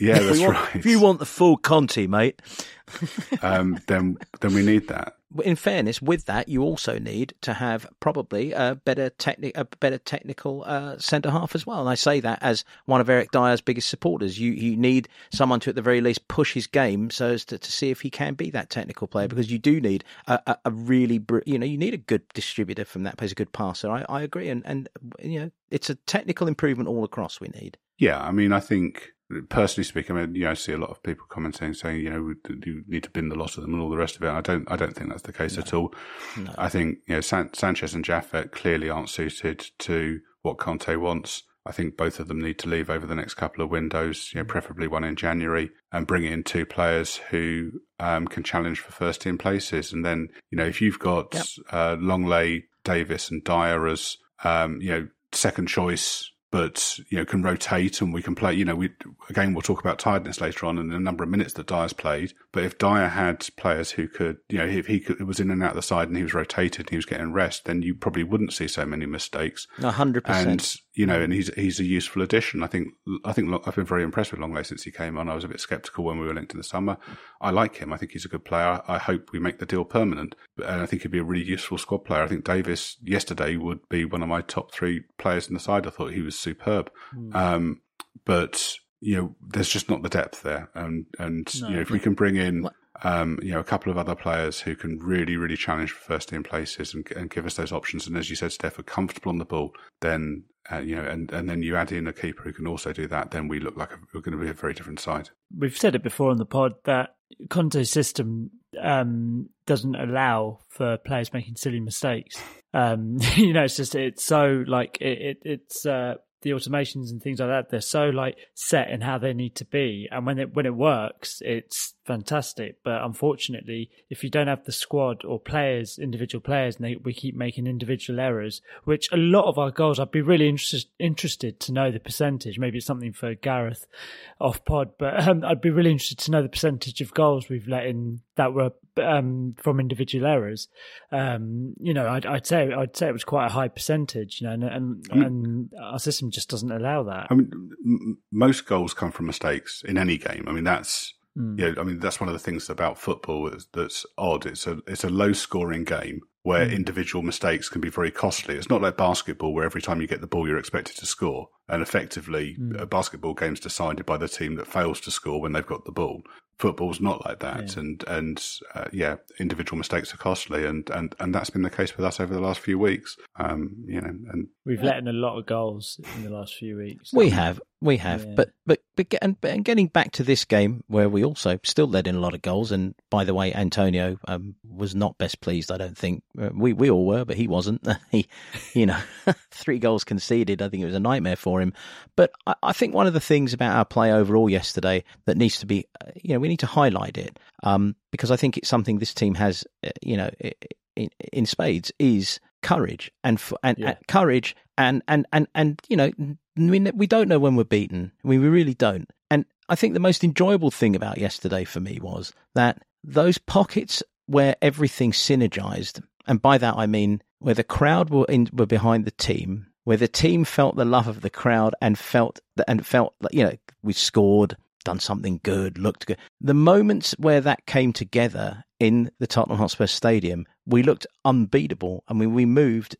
Yeah, that's want, right. If you want the full Conte, mate, um, then then we need that. in fairness, with that, you also need to have probably a better techni- a better technical uh, centre half as well. And I say that as one of Eric Dyer's biggest supporters. You you need someone to, at the very least, push his game so as to, to see if he can be that technical player, because you do need a, a, a really, br- you know, you need a good distributor from that place, a good passer. I, I agree. And, and, you know, it's a technical improvement all across we need. Yeah, I mean, I think... Personally speaking, I mean, you know, I see a lot of people commenting saying, you know, you need to bin the lot of them and all the rest of it. And I don't, I don't think that's the case no. at all. No. I think, you know, San- Sanchez and Jaffa clearly aren't suited to what Conte wants. I think both of them need to leave over the next couple of windows, you know, preferably one in January, and bring in two players who um, can challenge for first team places. And then, you know, if you've got yep. uh, Longley, Davis, and Dyer as um, you know, second choice. But, you know, can rotate and we can play, you know, we again, we'll talk about tiredness later on and the number of minutes that Dyer's played. But if Dyer had players who could, you know, if he could, was in and out of the side and he was rotated and he was getting rest, then you probably wouldn't see so many mistakes. A hundred percent. And, you know, and he's he's a useful addition. I think, I think I've been very impressed with Longley since he came on. I was a bit sceptical when we were linked in the summer. I like him. I think he's a good player. I hope we make the deal permanent. And I think he'd be a really useful squad player. I think Davis yesterday would be one of my top three players in the side. I thought he was superb, um, but you know, there's just not the depth there, and and no, you know, if we can bring in um, you know, a couple of other players who can really, really challenge for first team places and, and give us those options, and as you said, Steph, are comfortable on the ball, then uh, you know, and, and then you add in a keeper who can also do that, then we look like a, we're going to be a very different side. We've said it before on the pod that Conte's system um, doesn't allow for players making silly mistakes. Um, you know, it's just it's so like it, it it's uh, the automations and things like that. They're so like set in how they need to be, and when it when it works, it's fantastic. But unfortunately, if you don't have the squad or players, individual players, and they, we keep making individual errors, which a lot of our goals, I'd be really interested interested to know the percentage. Maybe it's something for Gareth off pod, but um, I'd be really interested to know the percentage of goals we've let in that were um, from individual errors. Um, you know, I'd, I'd say I'd say it was quite a high percentage. You know, and and, I mean, and our system just doesn't allow that. I mean, m- most goals come from mistakes in any game. I mean, that's. Mm. Yeah, you know, I mean, that's one of the things about football that's, that's odd. It's a it's a low-scoring game where mm. individual mistakes can be very costly. It's not like basketball where every time you get the ball, you're expected to score. And effectively, mm. a basketball game's decided by the team that fails to score when they've got the ball. Football's not like that. Yeah. And, and uh, yeah, individual mistakes are costly. And, and, and that's been the case with us over the last few weeks. Um, you know, and We've let in a lot of goals in the last few weeks. We have. We have, yeah. but but but and, and getting back to this game where we also still led in a lot of goals, and by the way, Antonio um, was not best pleased. I don't think we we all were, but he wasn't. He, you know, three goals conceded. I think it was a nightmare for him. But I, I think one of the things about our play overall yesterday that needs to be, you know, we need to highlight it um, because I think it's something this team has, you know, in, in spades is. Courage and and, yeah. and courage and, and and and you know, we we don't know when we're beaten. I mean, we really don't. And I think the most enjoyable thing about yesterday for me was that those pockets where everything synergized, and by that I mean where the crowd were in were behind the team, where the team felt the love of the crowd and felt and felt you know, we scored, done something good, looked good. The moments where that came together in the Tottenham Hotspur Stadium, we looked unbeatable. I mean, we moved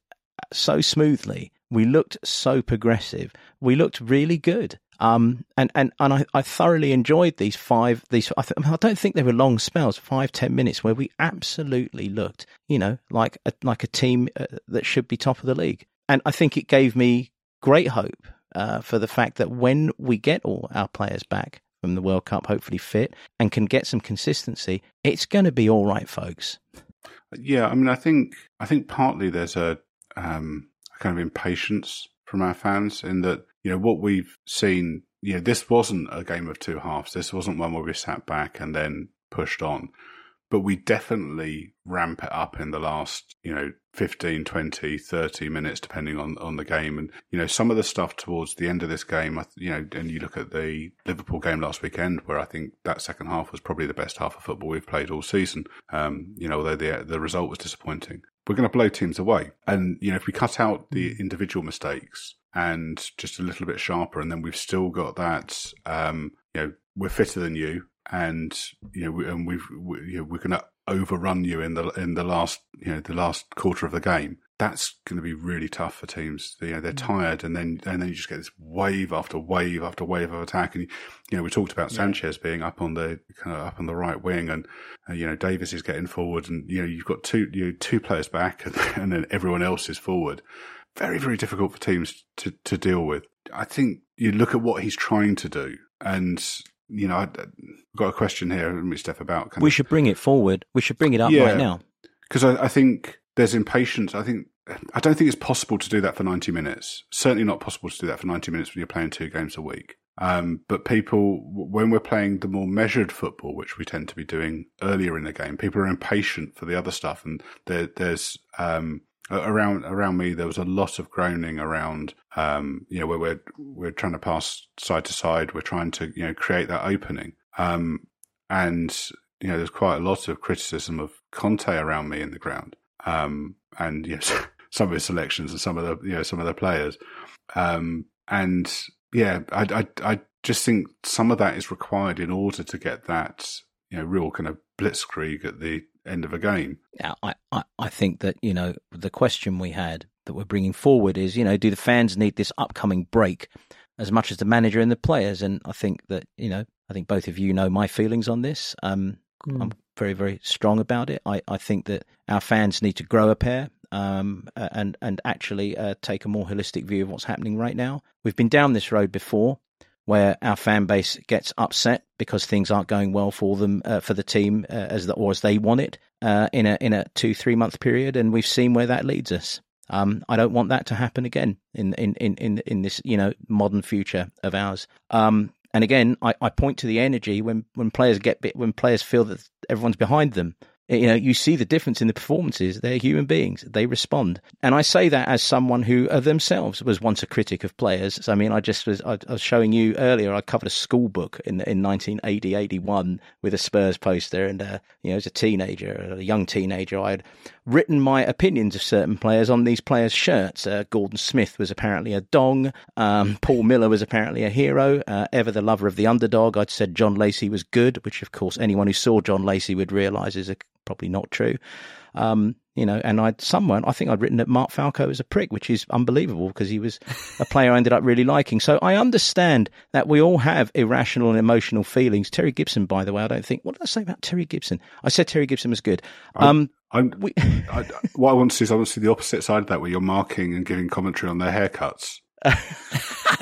so smoothly. We looked so progressive. We looked really good. Um, and and, and I, I thoroughly enjoyed these five. These I, th- I don't think they were long spells, five, ten minutes, where we absolutely looked, you know, like a, like a team uh, that should be top of the league. And I think it gave me great hope uh, for the fact that when we get all our players back from the World Cup, hopefully fit, and can get some consistency, it's going to be all right, folks. Yeah, I mean, I think I think partly there's a, um, a kind of impatience from our fans in that, you know, what we've seen, you know, this wasn't a game of two halves. This wasn't one where we sat back and then pushed on. But we definitely ramp it up in the last, you know, fifteen, twenty, thirty minutes, depending on, on the game. And, you know, some of the stuff towards the end of this game, you know, and you look at the Liverpool game last weekend, where I think that second half was probably the best half of football we've played all season, um, you know, although the the result was disappointing. We're going to blow teams away. And, you know, if we cut out the individual mistakes and just a little bit sharper, and then we've still got that, um, you know, we're fitter than you. And you know, we, and we've we, you know, we're going to overrun you in the in the last you know the last quarter of the game, that's going to be really tough for teams. You know, they're mm-hmm. tired, and then and then you just get this wave after wave after wave of attack. And you know, we talked about Sanchez yeah. being up on the kind of up on the right wing, and uh, you know, Davies is getting forward, and you know, you've got two you know, two players back, and, and then everyone else is forward. Very very difficult for teams to to deal with. I think you look at what he's trying to do, and. You know, I've got a question here, Steph, about... Kind we of, should bring it forward. We should bring it up yeah, right now. Because I, I think there's impatience. I think I don't think it's possible to do that for ninety minutes. Certainly not possible to do that for ninety minutes when you're playing two games a week. Um, but people, when we're playing the more measured football, which we tend to be doing earlier in the game, people are impatient for the other stuff. And there, there's... Um, Around around me, there was a lot of groaning around, um, you know, where we're we're trying to pass side to side, we're trying to you know create that opening, um, and you know, there's quite a lot of criticism of Conte around me in the ground, um, and yes, you know, some of his selections and some of the you know some of the players, um, and yeah, I, I I just think some of that is required in order to get that you know real kind of blitzkrieg at the end of a game. Yeah, I, I, I think that, you know, the question we had that we're bringing forward is, you know, do the fans need this upcoming break as much as the manager and the players? And I think that, you know, I think both of you know my feelings on this. Um, mm. I'm very, very strong about it. I, I think that our fans need to grow a pair um, and, and actually uh, take a more holistic view of what's happening right now. We've been down this road before, where our fan base gets upset because things aren't going well for them, uh, for the team, uh, as the, or as they want it, uh, in a in a two, three-month period, and we've seen where that leads us. Um, I don't want that to happen again in in, in, in, in this, you know, modern future of ours. Um, and again, I, I point to the energy when, when players get bit, when players feel that everyone's behind them. You know, you see the difference in the performances. They're human beings. They respond. And I say that as someone who uh, themselves was once a critic of players. So, I mean, I just was, I, I was showing you earlier, I covered a school book in in nineteen eighty, eighty-one with a Spurs poster. And, uh, you know, as a teenager, a young teenager, I had written my opinions of certain players on these players' shirts. Uh, Gordon Smith was apparently a dong. Um, Paul Miller was apparently a hero, uh, ever the lover of the underdog. I'd said John Lacey was good, which, of course, anyone who saw John Lacey would realise is a probably not true. Um, you know, and I'd someone, I think I'd written that Mark Falco was a prick, which is unbelievable because he was a player I ended up really liking. So I understand that we all have irrational and emotional feelings. Terry Gibson, by the way, I don't think, what did I say about Terry Gibson? I said Terry Gibson was good. Um, I'm, I'm, we, I, what I want to see is I want to see the opposite side of that, where you're marking and giving commentary on their haircuts.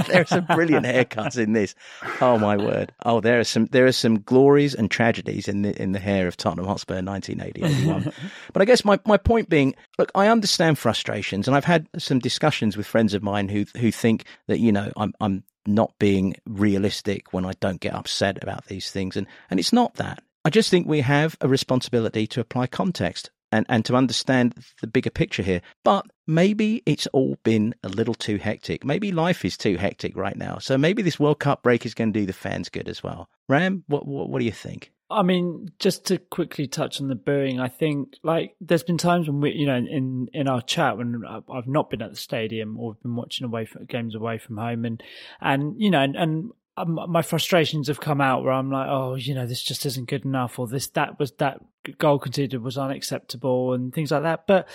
There are some brilliant haircuts in this. Oh my word! Oh, there are some there are some glories and tragedies in the in the hair of Tottenham Hotspur in nineteen eighty, eighty-one. But I guess my, my point being, look, I understand frustrations, and I've had some discussions with friends of mine who who think that you know I'm I'm not being realistic when I don't get upset about these things, and and it's not that. I just think we have a responsibility to apply context. And, and to understand the bigger picture here. But maybe it's all been a little too hectic. Maybe life is too hectic right now. So maybe this World Cup break is going to do the fans good as well. Ram, what what, what do you think? I mean, just to quickly touch on the booing, I think, like, there's been times when we, you know, in, in our chat when I've not been at the stadium or been watching away from, games away from home. And, and you know, and, and my frustrations have come out where I'm like, oh, you know, this just isn't good enough, or this, that was, that goal conceded was unacceptable and things like that. But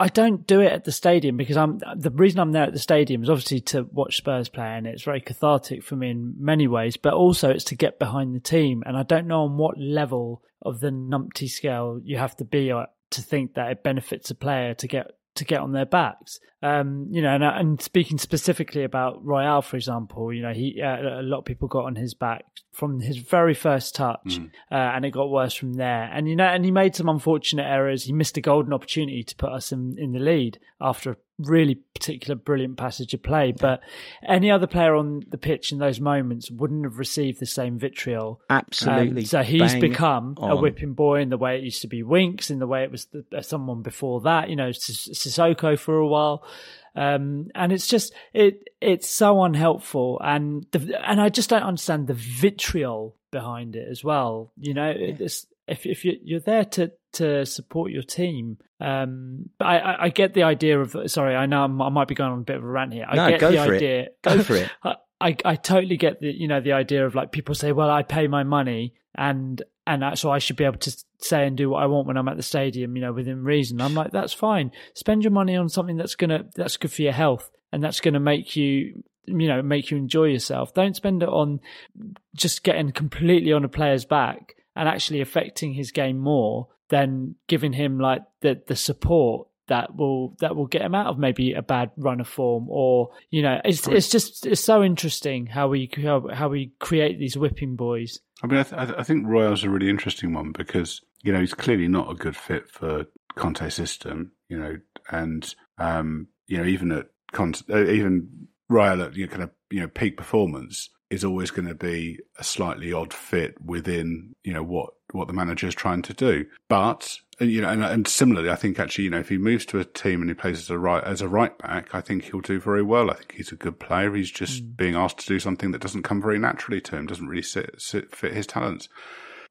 I don't do it at the stadium because I'm, the reason I'm there at the stadium is obviously to watch Spurs play, and it's very cathartic for me in many ways, but also it's to get behind the team. And I don't know on what level of the numpty scale you have to be at to think that it benefits a player to get to get on their backs. Um, you know, and, and speaking specifically about Royale, for example, you know, he uh, a lot of people got on his back from his very first touch, mm. uh, and it got worse from there. And, you know, and he made some unfortunate errors. He missed a golden opportunity to put us in, in the lead after a really particular brilliant passage of play. But any other player on the pitch in those moments wouldn't have received the same vitriol. Absolutely. Um, so he's become on. a whipping boy in the way it used to be Winks, in the way it was the, uh, someone before that, you know, Sissoko for a while. Um, and it's just, it, it's so unhelpful. And, the, and I just don't understand the vitriol behind it as well. You know, yeah. it's, if, if you're, you're there to, to support your team. Um, but I, I, I get the idea of, sorry, I know I'm, I might be going on a bit of a rant here. I no, get go the for idea. It. Go for it. I, I, I totally get the, you know, the idea of, like, people say, well, I pay my money and, and that, so I should be able to say and do what I want when I'm at the stadium, you know, within reason. I'm like, that's fine. Spend your money on something that's gonna that's good for your health and that's gonna make you, you know, make you enjoy yourself. Don't spend it on just getting completely on a player's back and actually affecting his game more than giving him like the the support that will that will get him out of maybe a bad run of form. Or, you know, it's it's just it's so interesting how we how, how we create these whipping boys. I mean, I, th- I think Royale's a really interesting one because, you know, he's clearly not a good fit for Conte's system, you know, and um, you know, even at Conte, even Royale at, you know, kind of, you know, peak performance is always going to be a slightly odd fit within, you know, what what the manager is trying to do, but. You know, and, and similarly, I think actually, you know, if he moves to a team and he plays as a right as a right back, I think he'll do very well. I think he's a good player. He's just mm. being asked to do something that doesn't come very naturally to him, doesn't really sit, sit, fit his talents.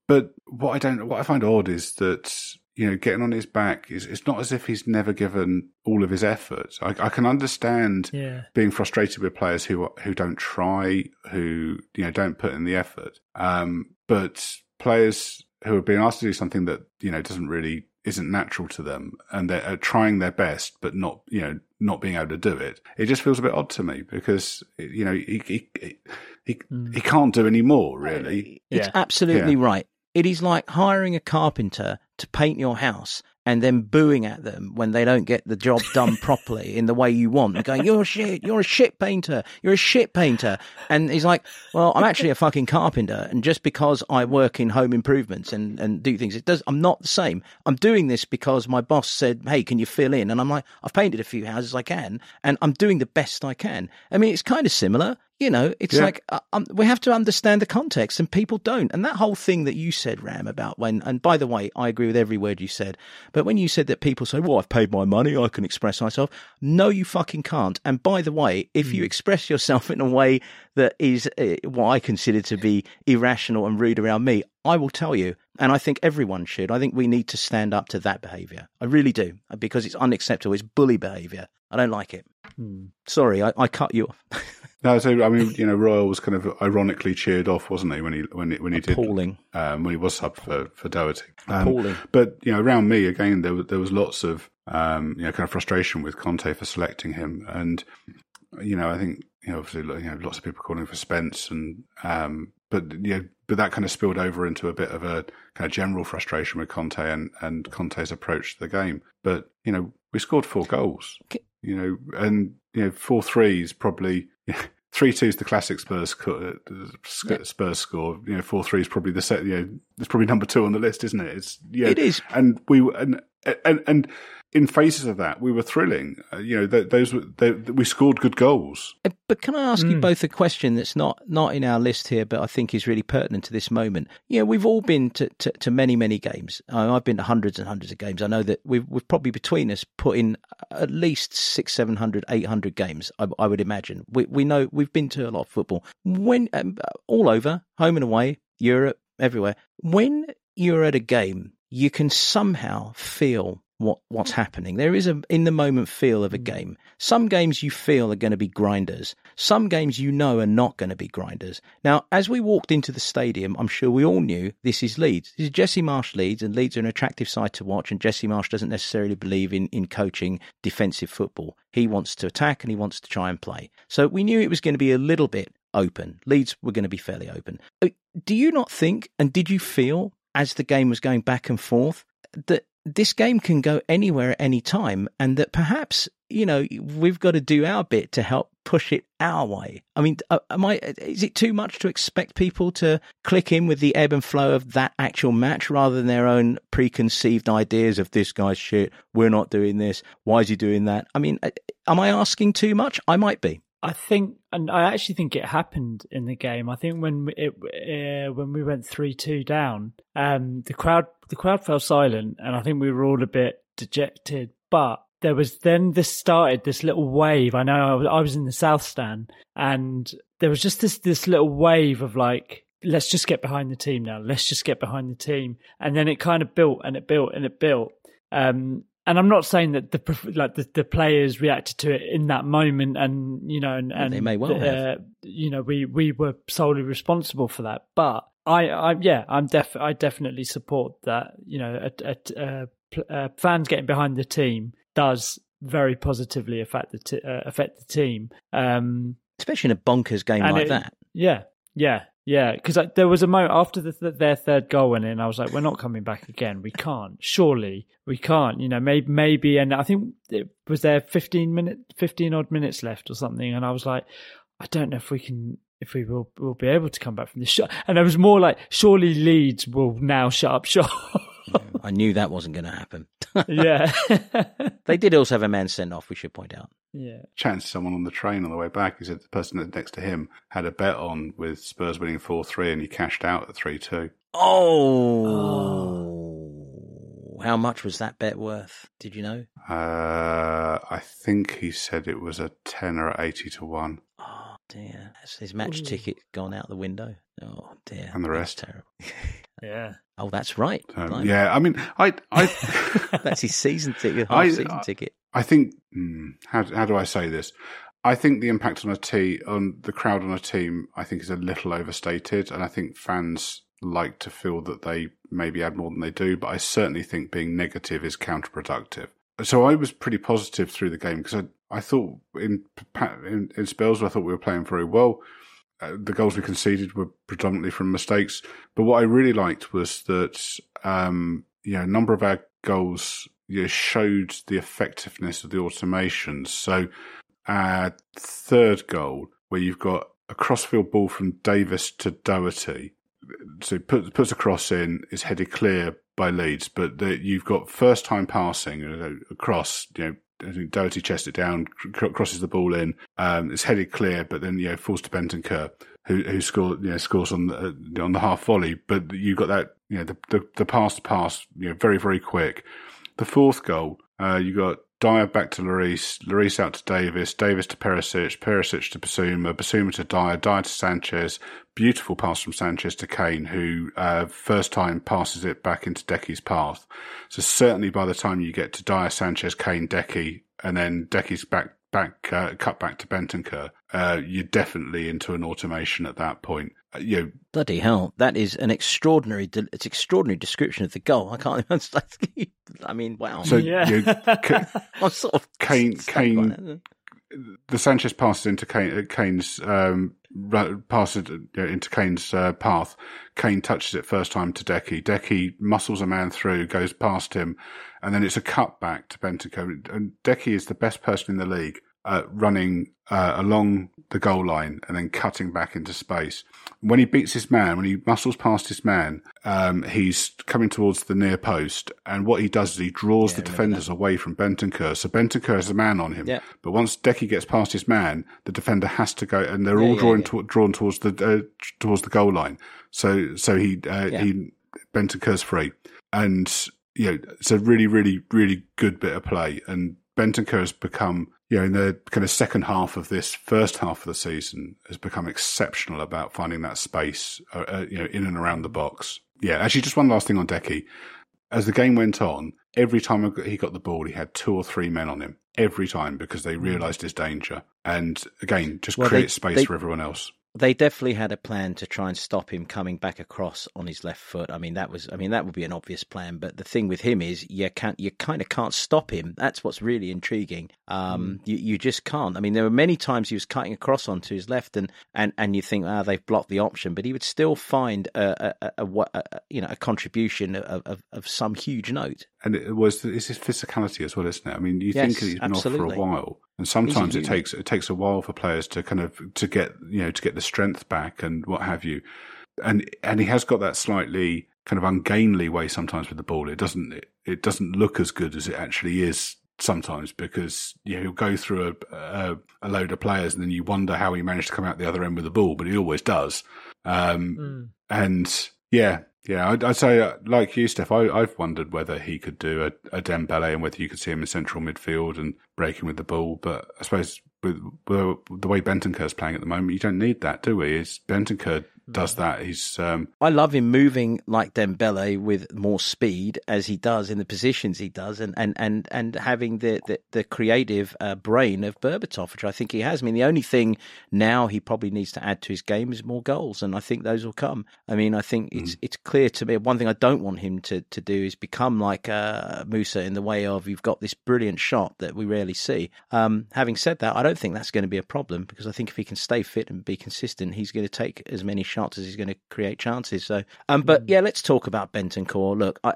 But what I don't, what I find odd is that, you know, getting on his back is, it's not as if he's never given all of his effort. I, I can understand yeah. being frustrated with players who who don't try, who, you know, don't put in the effort. Um, but players who have been asked to do something that, you know, doesn't really, isn't natural to them, and they're trying their best, but not, you know, not being able to do it. It just feels a bit odd to me because, you know, he he he, mm. he can't do any more, really. It's yeah. absolutely yeah. right. It is like hiring a carpenter to paint your house and then booing at them when they don't get the job done properly in the way you want. They're going, you're shit, you're a shit painter, you're a shit painter. And he's like, well, I'm actually a fucking carpenter, and just because I work in home improvements and, and do things, it does, I'm not the same. I'm doing this because my boss said, hey, can you fill in? And I'm like, I've painted a few houses I can, and I'm doing the best I can. I mean, it's kind of similar. You know, it's yeah. like uh, um, we have to understand the context, and people don't. And that whole thing that you said, Ram, about when, and by the way, I agree with every word you said, but when you said that people say, well, I've paid my money, I can express myself. No, you fucking can't. And by the way, if mm. you express yourself in a way that is uh, what I consider to be irrational and rude around me, I will tell you, and I think everyone should. I think we need to stand up to that behaviour. I really do, because it's unacceptable. It's bully behaviour. I don't like it. Mm. Sorry, I, I cut you off. No, so I mean, you know, Royal was kind of ironically cheered off, wasn't he, when he when he, when he did um, when he was sub for for Doherty. Um, but you know, around me again, there there was lots of um, you know, kind of frustration with Conte for selecting him, and you know, I think you know, obviously, you know, lots of people calling for Spence, and um, but you know, but that kind of spilled over into a bit of a kind of general frustration with Conte and and Conte's approach to the game. But you know, we scored four goals. Okay. You know, and you know, four threes probably. Three two is the classic Spurs Spurs score. You know, four three is probably the set. You know, it's probably number two on the list, isn't it? It's yeah, it is. And we and and and in faces of that, we were thrilling. Uh, you know, th- those were they, we scored good goals. But can I ask mm. you both a question that's not not in our list here, but I think is really pertinent to this moment? You know, we've all been to, to, to many many games. I, I've been to hundreds and hundreds of games. I know that we've we've probably between us put in at least six, seven hundred, eight hundred games. I, I would imagine we we know we've been to a lot of football when um, all over, home and away, Europe, everywhere. When you're at a game, you can somehow feel what what's happening. There is a in the moment feel of a game. Some games you feel are going to be grinders. Some games you know are not going to be grinders. Now, as we walked into the stadium, I'm sure we all knew this is Leeds. This is Jesse Marsh Leeds, and Leeds are an attractive side to watch, and Jesse Marsh doesn't necessarily believe in, in coaching defensive football. He wants to attack and he wants to try and play. So we knew it was going to be a little bit open. Leeds were going to be fairly open. Do you not think, and did you feel as the game was going back and forth, that this game can go anywhere at any time, and that perhaps, you know, we've got to do our bit to help push it our way? I mean, am I, is it too much to expect people to click in with the ebb and flow of that actual match rather than their own preconceived ideas of this guy's shit, we're not doing this, why is he doing that? I mean, am I asking too much? I might be. I think, and I actually think it happened in the game. I think when it uh, when we went three two down, um, the crowd the crowd fell silent, and I think we were all a bit dejected. But there was then this started this little wave. I know I was, I was in the South Stand, and there was just this this little wave of like, let's just get behind the team now. Let's just get behind the team, and then it kind of built and it built and it built. Um, And I'm not saying that the like the, the players reacted to it in that moment, and you know, and, and they may well uh, have. You know, we we were solely responsible for that. But I, I yeah, I'm def. I definitely support that. You know, a, a, a, a fans getting behind the team does very positively affect the t- uh, affect the team, um, especially in a bonkers game like it, that. Yeah, yeah, yeah. Because like, there was a moment after the th- their third goal went in, I was like, "We're not coming back again. We can't. Surely we can't." You know, maybe, maybe, and I think it was there fifteen minute, fifteen odd minutes left or something, and I was like, "I don't know if we can." If we will, will be able to come back from this shot. And it was more like, surely Leeds will now shut up shop. Yeah, I knew that wasn't going to happen. Yeah. They did also have a man sent off, we should point out. Yeah. Chatting to someone on the train on the way back, he said the person next to him had a bet on with Spurs winning four three and he cashed out at three two. Oh. oh. How much was that bet worth? Did you know? Uh, I think he said it was a tenner at eighty to one. Oh. Dear, that's his match Ooh. ticket gone out the window. Oh dear, and the rest. That's terrible. Yeah. Oh, that's right. Um, yeah, I mean, I, I that's his season ticket, half I, season I, ticket. I think. Hmm, how how do I say this? I think the impact on a team, on the crowd on a team, I think is a little overstated, and I think fans like to feel that they maybe add more than they do. But I certainly think being negative is counterproductive. So I was pretty positive through the game because I. I thought in, in in spells, I thought we were playing very well. Uh, the goals we conceded were predominantly from mistakes. But what I really liked was that um, you know, a number of our goals you know, showed the effectiveness of the automations. So our third goal, where you've got a crossfield ball from Davis to Doherty, so he put, puts a cross in, is headed clear by Leeds, but the, you've got first time passing across, you know. I think Doherty chests it down, crosses the ball in. Um, it's headed clear, but then you know falls to Bentancur, who who scored, you know, scores on the uh, on the half volley. But you got that, you know, the the, the pass to pass, you know, very very quick. The fourth goal, uh, you got Dyer back to Lloris, Lloris out to Davis, Davis to Perisic, Perisic to Basuma, Basuma to Dyer, Dyer to Sanchez. Beautiful pass from Sanchez to Kane, who uh, first time passes it back into Decky's path. So certainly by the time you get to Dyer, Sanchez, Kane, Decky, and then Decky's back, back uh, cut back to Bentancur, uh, you're definitely into an automation at that point. Uh, you know, bloody hell, that is an extraordinary. De- it's extraordinary description of the goal. I can't even. I mean, wow. So yeah, you know, K- I'm sort of Kane. Kane. The Sanchez passes into Kane, Kane's um, passes into Kane's uh, path. Kane touches it first time to Decky. Decky muscles a man through, goes past him, and then it's a cut back to Bentancur. And Decky is the best person in the league at uh, running uh, along the goal line and then cutting back into space. When he beats his man, when he muscles past his man, um, he's coming towards the near post. And what he does is he draws yeah, the defenders that. away from Bentancur. So Bentancur has a man on him. Yeah. But once Decky gets past his man, the defender has to go, and they're yeah, all yeah, drawn yeah. To, drawn towards the uh, towards the goal line. So so he uh, yeah. he Bentancur's free, and you know, it's a really really really good bit of play. And Bentancur has become, you know, in the kind of second half of this first half of the season, has become exceptional about finding that space, uh, you know, in and around the box. Yeah, actually, just one last thing on Decky. As the game went on, every time he got the ball, he had two or three men on him. Every time, because they realised his danger. And again, just well, create space they, for everyone else. They definitely had a plan to try and stop him coming back across on his left foot. I mean, that was, I mean, that would be an obvious plan. But the thing with him is, you can't, you kind of can't stop him. That's what's really intriguing. Um, mm. you, you just can't. I mean, there were many times he was cutting across onto his left, and and, and you think, ah, oh, they've blocked the option, but he would still find a, a, a, a, a you know a contribution of, of, of some huge note. And it was it's his physicality as well, isn't it? I mean, you yes, think he's been absolutely. off for a while, and sometimes it takes it takes a while for players to kind of to get you know to get the strength back and what have you. And and he has got that slightly kind of ungainly way sometimes with the ball. It doesn't it, it doesn't look as good as it actually is sometimes, because you know, he'll go through a, a a load of players and then you wonder how he managed to come out the other end with the ball, but he always does. Um, mm. And yeah. Yeah, I'd, I'd say, uh, like you, Steph, I, I've wondered whether he could do a, a Dembele and whether you could see him in central midfield and breaking with the ball. But I suppose with, with the way Bentancur's playing at the moment, you don't need that, do we? It's Bentancur does that. He's. Um... I love him moving like Dembele with more speed as he does in the positions he does, and and and, and having the the, the creative uh, brain of Berbatov, which I think he has. I mean, the only thing now he probably needs to add to his game is more goals, and I think those will come. I mean, I think it's mm. it's clear to me. One thing I don't want him to, to do is become like uh, Moussa in the way of you've got this brilliant shot that we rarely see. Um, having said that, I don't think that's going to be a problem, because I think if he can stay fit and be consistent, he's going to take as many shots as he's going to create chances. So, um, but yeah, let's talk about Bentancur. Look, I,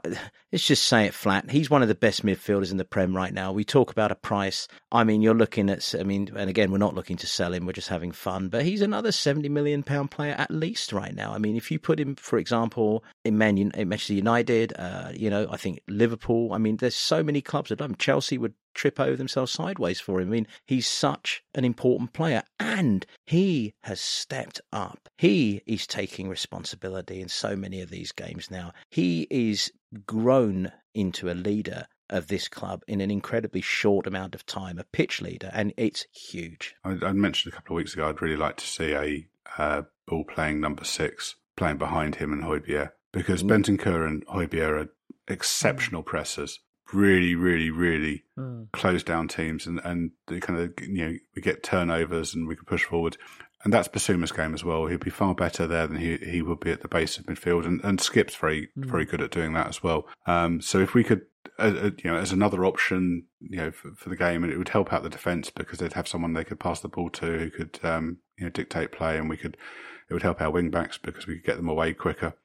let's just say it flat. He's one of the best midfielders in the Prem right now. We talk about a price. I mean, you're looking at, I mean, and again, we're not looking to sell him. We're just having fun. But he's another seventy million pound player at least right now. I mean, if you put him, for example, in Man in Manchester United, uh, you know, I think Liverpool. I mean, there's so many clubs that love him. Chelsea would trip over themselves sideways for him. I mean, he's such an important player, and he has stepped up. He is taking responsibility in so many of these games now. He is grown into a leader of this club in an incredibly short amount of time, a pitch leader, and it's huge. I, I mentioned a couple of weeks ago I'd really like to see a uh, ball-playing number six playing behind him and Højbjerg, because mm. Bentancur and Højbjerg are exceptional pressers. Really, really, really mm. close down teams, and and they kind of, you know, we get turnovers and we can push forward, and that's Bissouma's game as well. He'll be far better there than he he would be at the base of midfield, and, and Skip's very mm. very good at doing that as well. Um, so if we could, uh, you know, as another option, you know, for, for the game, and it would help out the defence, because they'd have someone they could pass the ball to who could um, you know, dictate play, and we could it would help our wing backs because we could get them away quicker.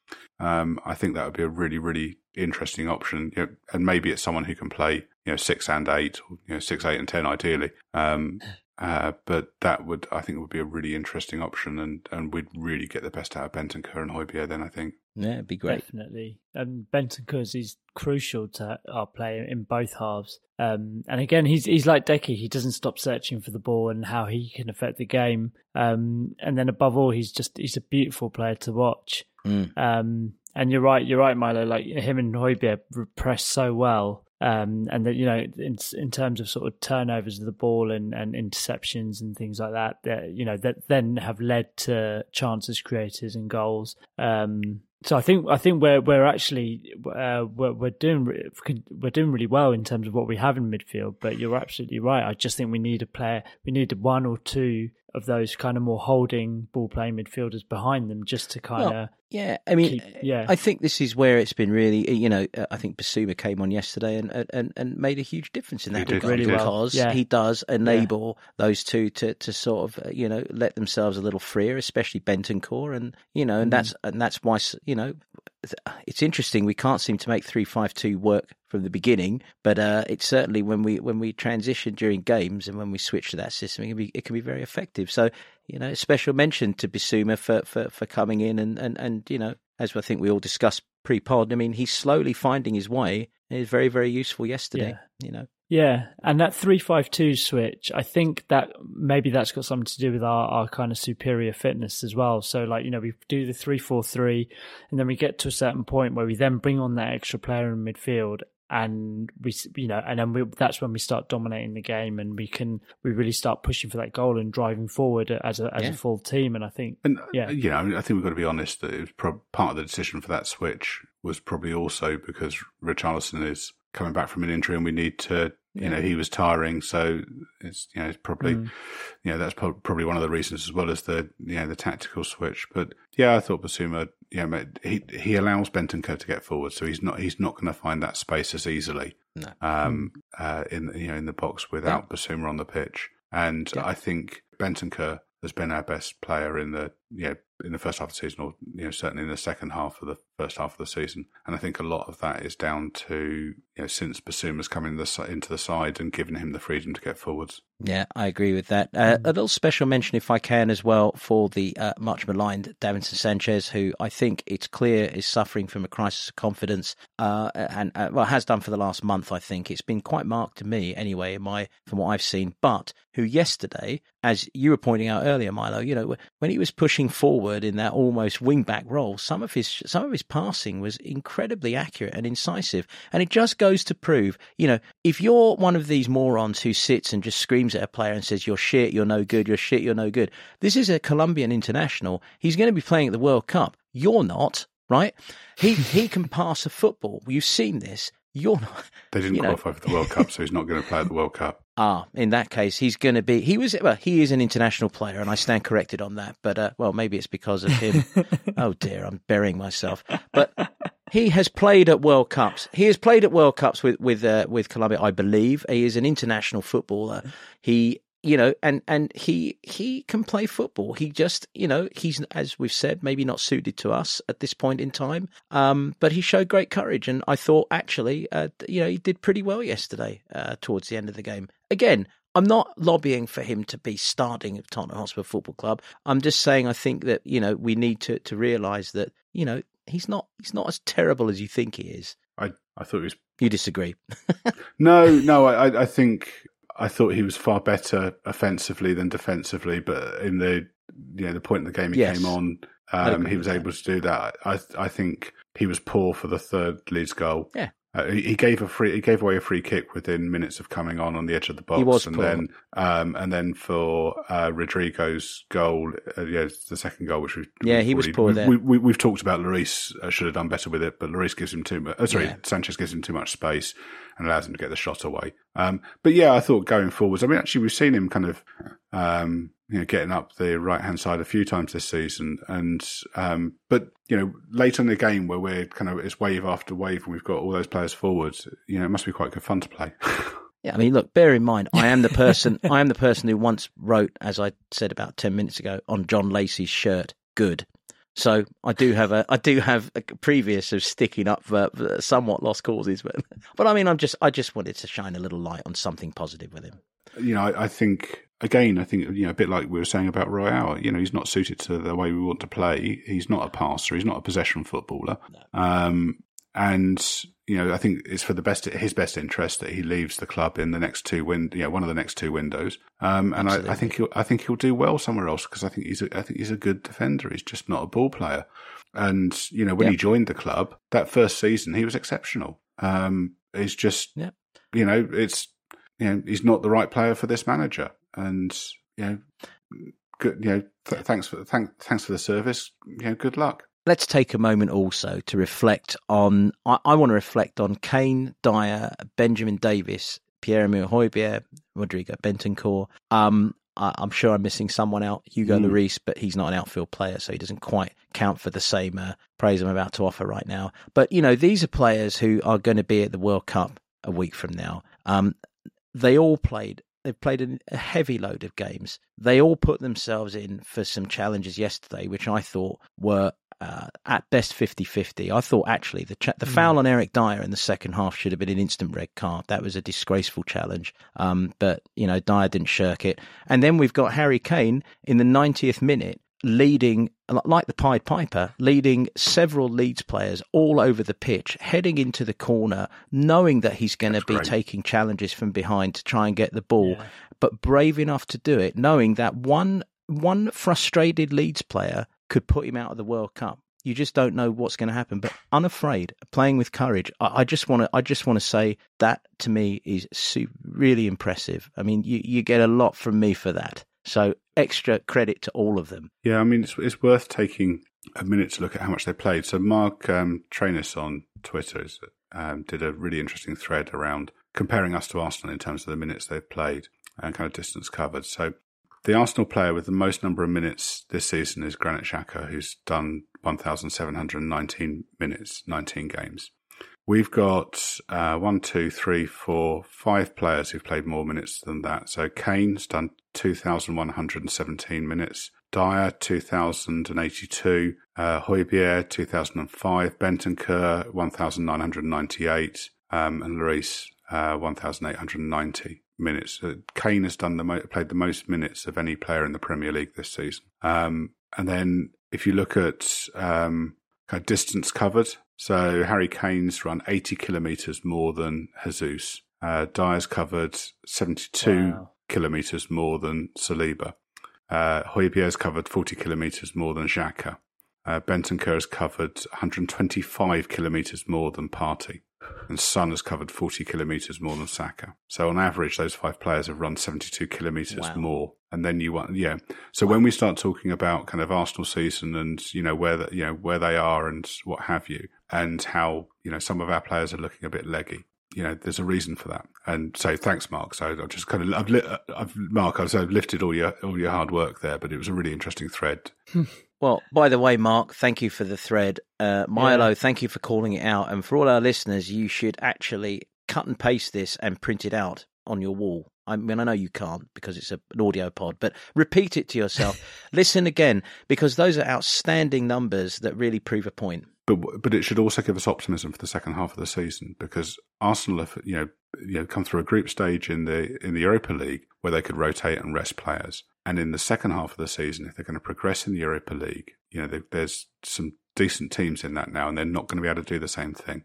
Um, I think that would be a really, really interesting option, you know, and maybe it's someone who can play, you know, six and eight, or, you know, six, eight, and ten, ideally. Um, uh, but that would, I think, would be a really interesting option, and, and we'd really get the best out of Bentancur and Højbjerg then, I think. Yeah, it'd be great. Definitely. And Bentancur is crucial to our play in both halves. Um, and again, he's he's like Deki. He doesn't stop searching for the ball and how he can affect the game. Um, and then above all, he's just he's a beautiful player to watch. Mm. Um, and you're right, you're right, Milo. Like him and Højbjerg press so well, um, and that, you know, in in terms of sort of turnovers of the ball and, and interceptions and things like that, that, you know, that then have led to chances created and goals. Um, so I think I think we're we're actually uh, we're, we're doing we're doing really well in terms of what we have in midfield. But you're absolutely right. I just think we need a player. We need one or two of those kind of more holding ball playing midfielders behind them, just to kind of well, yeah I mean keep, yeah I think this is where it's been really, you know, I think Basuma came on yesterday and and and made a huge difference in that regard, really, because well. yeah. he does enable yeah. those two to to sort of, you know, let themselves a little freer, especially Bentancur, and you know, and mm. that's and that's why, you know, it's interesting we can't seem to make three five two work from the beginning, but uh, it's certainly when we when we transition during games and when we switch to that system, it can be, it can be very effective. So, you know, special mention to Bissouma for, for, for coming in and, and, and, you know, as I think we all discussed pre-pod, I mean, he's slowly finding his way. It was very, very useful yesterday, yeah. you know. Yeah, and that three five two switch, I think that maybe that's got something to do with our, our kind of superior fitness as well. So, like, you know, we do the three four three, and then we get to a certain point where we then bring on that extra player in midfield, and we, you know, and then we, that's when we start dominating the game, and we can we really start pushing for that goal and driving forward as a as yeah. a full team. And I think, and, yeah, you know, I think we've got to be honest that it was pro- part of the decision for that switch was probably also because Richarlison is coming back from an injury, and we need to, you yeah. know, he was tiring, so it's, you know, it's probably, mm. you know, that's pro- probably one of the reasons, as well as the, you know, the tactical switch. But yeah, I thought Basuma, you know, he he allows Bentancur to get forward, so he's not he's not going to find that space as easily, no. um, uh, in you know in the box without yeah. Basuma on the pitch. And yeah. I think Bentancur has been our best player in the you know, in the first half of the season, or you know, certainly in the second half of the first half of the season. And I think a lot of that is down to, you know, since Bissouma's come in the, into the side and given him the freedom to get forwards. Yeah, I agree with that. Uh, a little special mention, if I can, as well, for the uh, much maligned Davinson Sanchez, who I think it's clear is suffering from a crisis of confidence, uh, and uh, well, has done for the last month. I think it's been quite marked to me, anyway, in my from what I've seen. But who yesterday, as you were pointing out earlier, Milo, you know, when he was pushing forward in that almost wing back role, some of his some of his passing was incredibly accurate and incisive. And it just goes to prove, you know, if you're one of these morons who sits and just screams at a player and says, you're shit, you're no good, you're shit, you're no good. This is a Colombian international. He's going to be playing at the World Cup. You're not, right? He he can pass a football. You've seen this. You're not. They didn't you know. qualify for the World Cup, so he's not going to play at the World Cup. Ah, in that case, he's going to be. He was. Well, he is an international player, and I stand corrected on that. But uh, well, maybe it's because of him. Oh dear, I'm burying myself. But he has played at World Cups. He has played at World Cups with with uh, with Colombia, I believe. He is an international footballer. He, you know, and and he he can play football. He just, you know, he's, as we've said, maybe not suited to us at this point in time. Um, but he showed great courage, and I thought actually, uh, you know, he did pretty well yesterday uh, towards the end of the game. Again, I'm not lobbying for him to be starting at Tottenham Hotspur Football Club. I'm just saying I think that, you know, we need to, to realise that, you know, he's not he's not as terrible as you think he is. I, I thought he was... You disagree? no, no, I I think I thought he was far better offensively than defensively, but in the, you know, the point in the game he yes. came on, um, he was able to do that. I I think he was poor for the third Leeds goal. Yeah. Uh, he gave a free. He gave away a free kick within minutes of coming on on the edge of the box. He was and poor. then, um, and then for uh, Rodrigo's goal, uh, yeah, the second goal, which we yeah, we, he was we, poor. There, we, we, we've talked about Lloris uh, should have done better with it, but Lloris gives him too much. Uh, sorry, yeah. Sanchez gives him too much space and allows him to get the shot away. Um, but yeah, I thought going forwards. I mean, actually, we've seen him kind of, um, you know, getting up the right hand side a few times this season, and um, but. You know, late in the game where we're kind of, it's wave after wave and we've got all those players forwards, you know, it must be quite good fun to play. Yeah, I mean, look, bear in mind, I am the person, I am the person who once wrote, as I said about ten minutes ago, on John Lacey's shirt, good. So I do have a, I do have a previous of sticking up for somewhat lost causes, but, but I mean, I'm just, I just wanted to shine a little light on something positive with him. You know, I, I think... Again, I think, you know, a bit like we were saying about Royale, you know, he's not suited to the way we want to play. He's not a passer. He's not a possession footballer. No. Um, and, you know, I think it's for the best, his best interest that he leaves the club in the next two win, you know, one of the next two windows. Um, and I, I think he'll, I think he'll do well somewhere else because I think he's, a, I think he's a good defender. He's just not a ball player. And, you know, when yep. he joined the club that first season, he was exceptional. Um, it's just, yep. you know, it's, you know, he's not the right player for this manager. And you know, good. You know, th- thanks for thank, thanks for the service. You know, good luck. Let's take a moment also to reflect on. I, I want to reflect on Kane, Dyer, Benjamin Davies, Pierre Emile Højbjerg, Rodrigo Bentancur. Um, I, I'm sure I'm missing someone out. Hugo mm. Lloris, but he's not an outfield player, so he doesn't quite count for the same uh, praise I'm about to offer right now. But you know, these are players who are going to be at the World Cup a week from now. Um, they all played. They've played a heavy load of games. They all put themselves in for some challenges yesterday, which I thought were uh, at best fifty-fifty. I thought actually the cha- the mm. foul on Eric Dyer in the second half should have been an instant red card. That was a disgraceful challenge. Um, but, you know, Dyer didn't shirk it. And then we've got Harry Kane in the ninetieth minute leading, like the Pied Piper, leading several Leeds players all over the pitch, heading into the corner, knowing that he's going That's to be great. taking challenges from behind to try and get the ball, yeah. but brave enough to do it, knowing that one one frustrated Leeds player could put him out of the World Cup. You just don't know what's going to happen, but unafraid, playing with courage. I, I just want to. I just want to say that to me is super, really impressive. I mean, you, you get a lot from me for that. So extra credit to all of them. Yeah, I mean, it's it's worth taking a minute to look at how much they played. So Mark um, Trayness on Twitter is, um, did a really interesting thread around comparing us to Arsenal in terms of the minutes they've played and kind of distance covered. So the Arsenal player with the most number of minutes this season is Granit Xhaka, who's done one thousand seven hundred nineteen minutes, nineteen games. We've got uh, one, two, three, four, five players who've played more minutes than that. So Kane's done two thousand one hundred seventeen minutes, Dyer two thousand eighty-two, uh, Højbjerg two thousand five, Bentancur one thousand nine hundred ninety-eight, um, and Lloris uh, one thousand eight hundred ninety minutes. Uh, Kane has done the mo- played the most minutes of any player in the Premier League this season. Um, and then if you look at um, kind of distance covered, so Harry Kane's run eighty kilometres more than Jesus. Uh, Dyer's covered seventy-two wow. kilometres more than Saliba. Uh, Højbjerg's covered forty kilometres more than Xhaka. Uh, Bentancur has covered one hundred twenty-five kilometres more than Partey, and Son has covered forty kilometres more than Saka. So on average, those five players have run seventy-two kilometres wow. more. And then you want, yeah. So wow. when we start talking about kind of Arsenal season and you know where the, you know where they are and what have you, and how you know some of our players are looking a bit leggy. You know, there's a reason for that. And so thanks, Mark. So I've just kind of, I've li- I've, Mark, I've lifted all your all your hard work there, but it was a really interesting thread. Well, by the way, Mark, thank you for the thread. Uh, Milo, yeah. thank you for calling it out. And for all our listeners, you should actually cut and paste this and print it out on your wall. I mean, I know you can't because it's a, an audio pod, but repeat it to yourself. Listen again, because those are outstanding numbers that really prove a point. But but it should also give us optimism for the second half of the season, because Arsenal have you know you know come through a group stage in the in the Europa League where they could rotate and rest players, and in the second half of the season, if they're going to progress in the Europa League, you know they, there's some decent teams in that now, and they're not going to be able to do the same thing.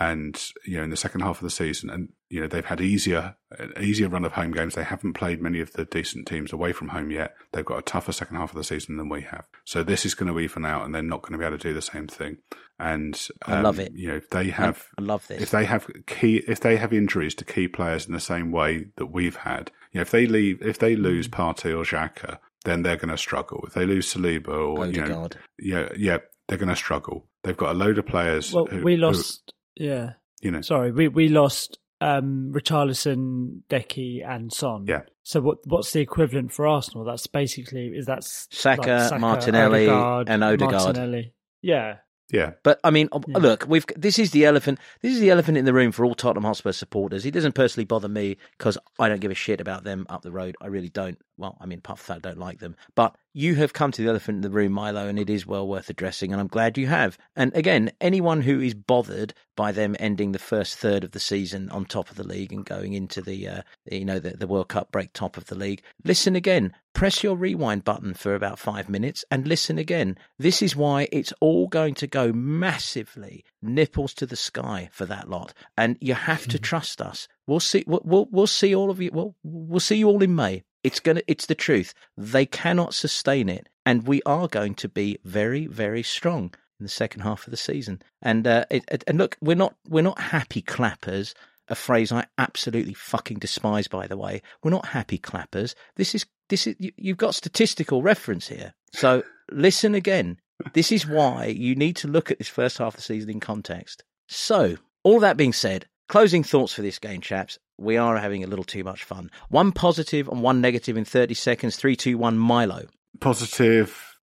And you know in the second half of the season, and you know they've had easier easier run of home games. They haven't played many of the decent teams away from home yet. They've got a tougher second half of the season than we have. So this is going to even out, and they're not going to be able to do the same thing. And um, I love it. You know, if they have, I love this. If they have key, if they have injuries to key players in the same way that we've had, you know, if they leave, if they lose Partey or Xhaka, then they're going to struggle. If they lose Saliba or Odegaard. you know, yeah, yeah, they're going to struggle. They've got a load of players. Well, who, we lost. Who, Yeah. You know. Sorry, we, we lost um, Richarlison, Deki and Son. Yeah. So what what's the equivalent for Arsenal? That's basically is that's Saka, like Saka Martinelli Odegaard, and Odegaard. Martinelli. Yeah. Yeah. But I mean yeah. look, we've this is the elephant this is the elephant in the room for all Tottenham Hotspur supporters. It doesn't personally bother me because I don't give a shit about them up the road. I really don't. Well, I mean apart from that I don't like them. But you have come to the elephant in the room, Milo, and it is well worth addressing, and I'm glad you have. And again, anyone who is bothered by them ending the first third of the season on top of the league and going into the, uh, you know, the, the World Cup break top of the league, listen again. Press your rewind button for about five minutes and listen again. This is why it's all going to go massively nipples to the sky for that lot, and you have mm-hmm. to trust us. We'll see. We'll, we'll we'll see all of you. We'll we'll see you all in May. It's gonna. It's the truth. They cannot sustain it, and we are going to be very, very strong in the second half of the season. And uh, it, it, and look, we're not we're not happy clappers. A phrase I absolutely fucking despise, by the way. We're not happy clappers. This is this is you, you've got statistical reference here. So listen again. This is why you need to look at this first half of the season in context. So all that being said, closing thoughts for this game, chaps. We are having a little too much fun. One positive and one negative in thirty seconds. Three, two, one, Milo. Positive,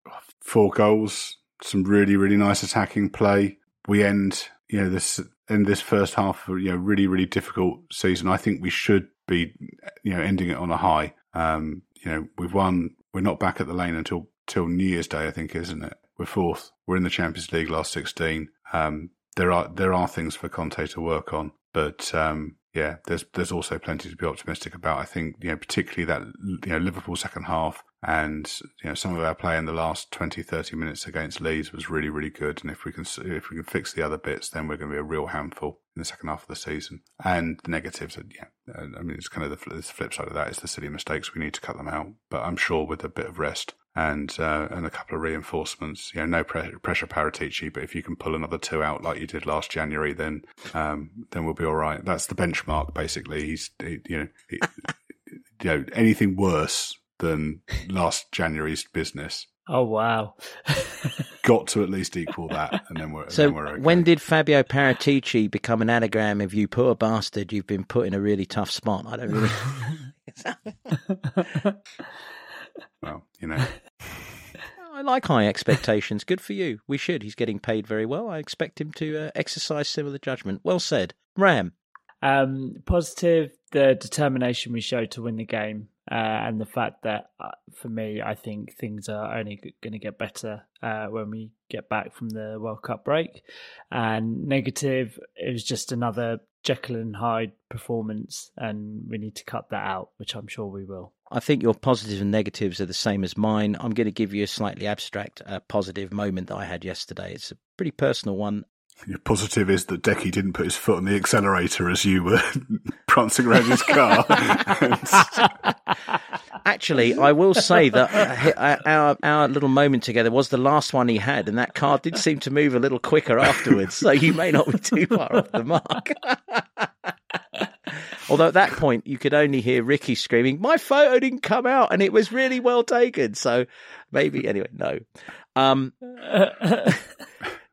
four goals, some really, really nice attacking play. We end, you know, this in this first half, you know, really, really difficult season. I think we should be, you know, ending it on a high. Um, you know, we've won. We're not back at the lane until till New Year's Day, I think, isn't it? We're fourth. We're in the Champions League last sixteen. Um, there are there are things for Conte to work on, but. Um, Yeah, there's there's also plenty to be optimistic about. I think you know particularly that you know Liverpool second half and you know some of our play in the last twenty, thirty minutes against Leeds was really really good. And if we can if we can fix the other bits, then we're going to be a real handful in the second half of the season. And the negatives, yeah, I mean it's kind of the, the flip side of that is the silly mistakes. We need to cut them out, but I'm sure with a bit of rest and uh, and a couple of reinforcements, you know, no pressure, pressure Paratici, but if you can pull another two out like you did last January, then um, then we'll be all right. That's the benchmark, basically. He's, he, you know, he, you know, anything worse than last January's business. Oh wow! Got to at least equal that, and then we're so. Then we're okay. When did Fabio Paratici become an anagram of "you poor bastard"? You've been put in a really tough spot. I don't really. Well, you know, I like high expectations. Good for you. We should. He's getting paid very well. I expect him to uh, exercise similar judgment. Well said, Ram. Um, positive, the determination we showed to win the game, uh, and the fact that uh, for me, I think things are only going to get better uh, when we get back from the World Cup break. And negative, it was just another Jekyll and Hyde performance, and we need to cut that out, which I'm sure we will. I think your positives and negatives are the same as mine. I'm going to give you a slightly abstract uh, positive moment that I had yesterday. It's a pretty personal one. Your positive is that Deki didn't put his foot on the accelerator as you were prancing around his car. Actually, I will say that our our little moment together was the last one he had, and that card did seem to move a little quicker afterwards, so you may not be too far off the mark. Although at that point, you could only hear Ricky screaming, my photo didn't come out, and it was really well taken. So maybe, anyway, no. Um,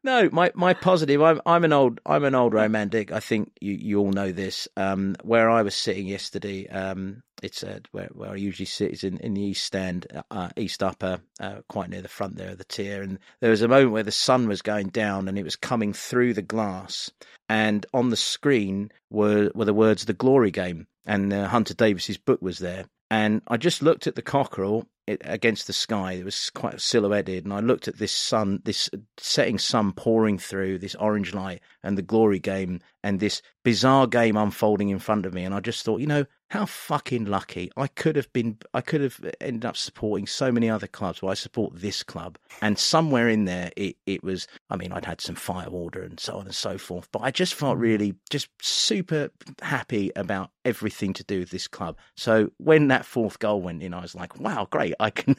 no, my, my positive, I'm, I'm an old I'm an old romantic. I think you, you all know this. Um, where I was sitting yesterday, um, it's uh, where, where I usually sit is in, in the East Stand, uh, East Upper, uh, quite near the front there of the tier. And there was a moment where the sun was going down and it was coming through the glass. And on the screen were, were the words, The Glory Game. And uh, Hunter Davis's book was there. And I just looked at the cockerel against the sky. It was quite silhouetted. And I looked at this sun, this setting sun pouring through, this orange light and the Glory Game and this bizarre game unfolding in front of me. And I just thought, you know, how fucking lucky. I could have been, I could have ended up supporting so many other clubs, but I support this club. And somewhere in there, it, it was, I mean, I'd had some fire order and so on and so forth, but I just felt really just super happy about everything to do with this club. So when that fourth goal went in, I was like, wow, great. I can,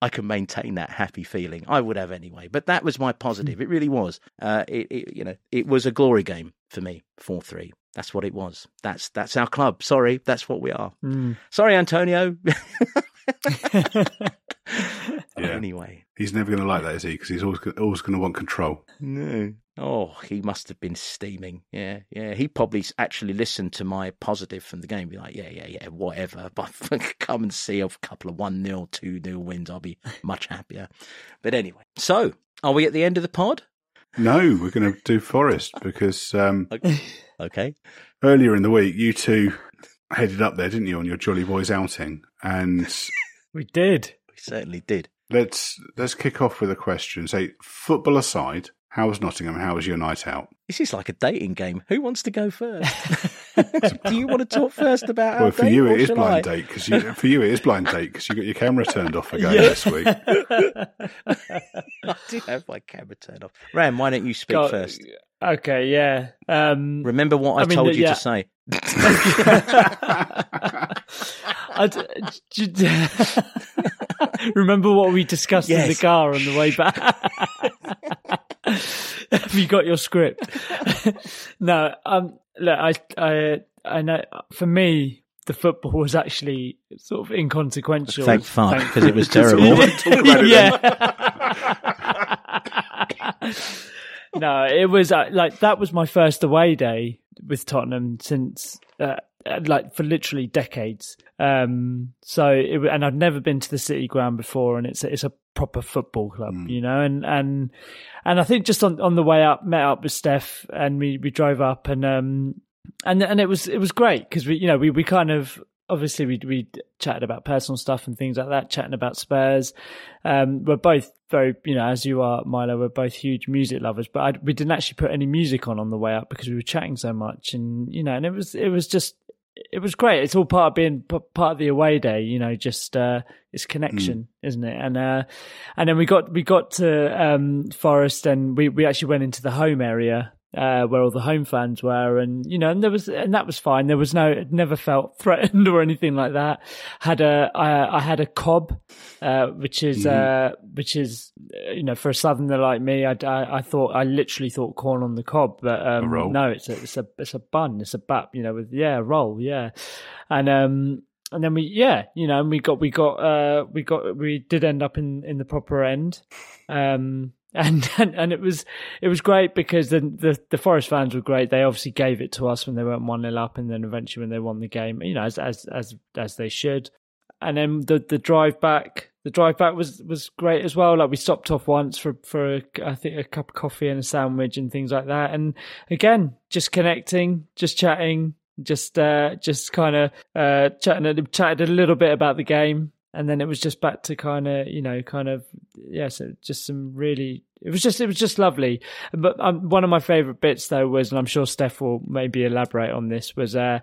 I can maintain that happy feeling. I would have anyway, but that was my positive. It really was. Uh, it, it, you know, it was a glory game for me, four three. That's what it was. That's that's our club. Sorry, that's what we are. Mm. Sorry, Antonio. Yeah. Anyway. He's never going to like that, is he? Because he's always, always going to want control. No. Oh, he must have been steaming. Yeah, yeah. He probably actually listened to my positive from the game. Be like, yeah, yeah, yeah, whatever. But come and see a couple of one nil, two nil wins. I'll be much happier. But anyway. So, are we at the end of the pod? No, we're going to do Forest because um, okay. Earlier in the week, you two headed up there, didn't you, on your Jolly Boys outing? And we did. We certainly did. Let's let's kick off with a question. Say, football aside, how was Nottingham? How was your night out? This is like a dating game. Who wants to go first? Do you want to talk first about well, our for date? You, it is blind I? date because for you it is blind date because you got your camera turned off again yeah. this week. I did have my camera turned off. Ram, why don't you speak God, first? Okay, yeah. Um, Remember what I, I mean, told the, you yeah. to say. I d- d- Remember what we discussed yes. in the car on the way back. Have you got your script? No, um, look, I, I, I know. For me, the football was actually sort of inconsequential. Thank fuck, because it was terrible. it yeah. No, it was uh, like that was my first away day with Tottenham since, uh, like, for literally decades. Um, so, it, and I'd never been to the City Ground before, and it's it's a proper football club, mm. you know, and, and, and I think just on, on the way up, met up with Steph and we, we drove up and, um, and, and it was, it was great because we, you know, we, we kind of, obviously we, we chatted about personal stuff and things like that, chatting about Spurs. Um, we're both very, you know, as you are, Milo, we're both huge music lovers, but I, we didn't actually put any music on on the way up because we were chatting so much and, you know, and it was, it was just, it was great. It's all part of being part of the away day, you know, just, uh, it's connection, mm. isn't it? And, uh, and then we got, we got to, um, Forest and we, we actually went into the home area, uh, where all the home fans were. And, you know, and there was, and that was fine. There was no, it never felt threatened or anything like that. Had a, I, I had a cob, uh, which is, mm. uh, which is, you know, for a southerner like me, I, I, I thought, I literally thought corn on the cob, but, um, no, it's a, it's a, it's a bun, it's a bap, you know, with, yeah, roll, yeah. And, um, and then we, yeah, you know, and we got, we got, uh, we got, we did end up in, in the proper end. Um, And, and and it was it was great because the, the the Forest fans were great. They obviously gave it to us when they went one nil up, and then eventually when they won the game, you know, as as as, as they should. And then the, the drive back, the drive back was, was great as well. Like we stopped off once for for a, I think a cup of coffee and a sandwich and things like that. And again, just connecting, just chatting, just uh, just kind of uh, chatting, chatted a little bit about the game. And then it was just back to kind of, you know, kind of, yeah, so just some really, it was just, it was just lovely. But um, one of my favourite bits though was, and I'm sure Steph will maybe elaborate on this, was, uh,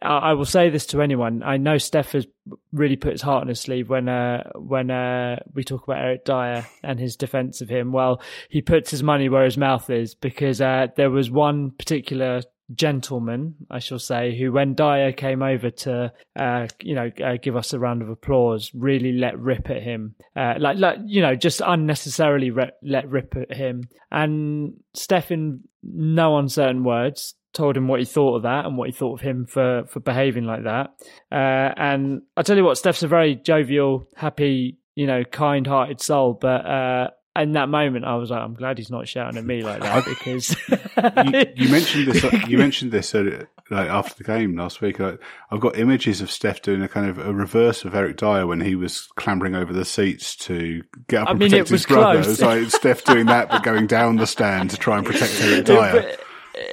I, I will say this to anyone. I know Steph has really put his heart on his sleeve when, uh, when, uh, we talk about Eric Dyer and his defence of him. Well, he puts his money where his mouth is because, uh, there was one particular gentleman, I shall say, who, when Dyer came over to, uh, you know, uh, give us a round of applause, really let rip at him, uh, like, like, you know, just unnecessarily re- let rip at him. And Steph, in no uncertain words, told him what he thought of that and what he thought of him for, for behaving like that. Uh, and I tell you what, Steph's a very jovial, happy, you know, kind-hearted soul, but, uh, in that moment, I was like, "I'm glad he's not shouting at me like that." Because you, you mentioned this, you mentioned this uh, like after the game last week. Like, I've got images of Steph doing a kind of a reverse of Eric Dyer when he was clambering over the seats to get up I and mean, protect his brother. Close. It was like Steph doing that, but going down the stand to try and protect Eric Dyer. It,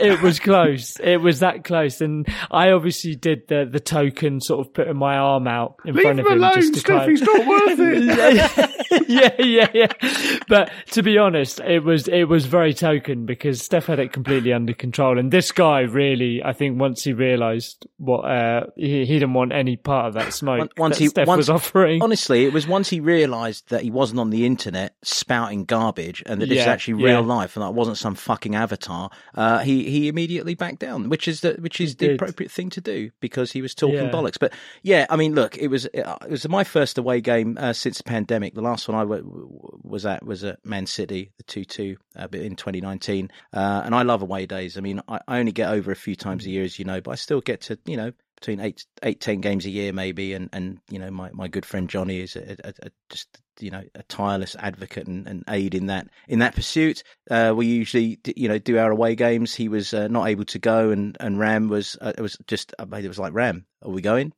it was close. It was that close, and I obviously did the the token sort of putting my arm out in Leave front of him. Leave him alone, just to Steph. Try... He's not worth it. yeah, yeah, yeah. But to be honest, it was it was very token because Steph had it completely under control, and this guy really, I think, once he realised what uh, he, he didn't want any part of that smoke once that he, Steph once, was offering. Honestly, it was once he realised that he wasn't on the internet spouting garbage and that yeah, this is actually real yeah. life and that wasn't some fucking avatar. Uh, he he immediately backed down, which is the which is the appropriate thing to do because he was talking yeah. bollocks. But yeah, I mean, look, it was it was my first away game uh, since the pandemic. The last one I was at was at Man City, the two-two uh, in twenty nineteen, uh, and I love away days. I mean, I only get over a few times a year, as you know, but I still get to, you know, between eight, eight, ten games a year maybe, and, and you know, my, my good friend Johnny is a, a, a just, you know, a tireless advocate and, and aid in that in that pursuit. Uh, we usually, you know, do our away games. He was uh, not able to go, and and Ram was uh, it was just it was like Ram, are we going?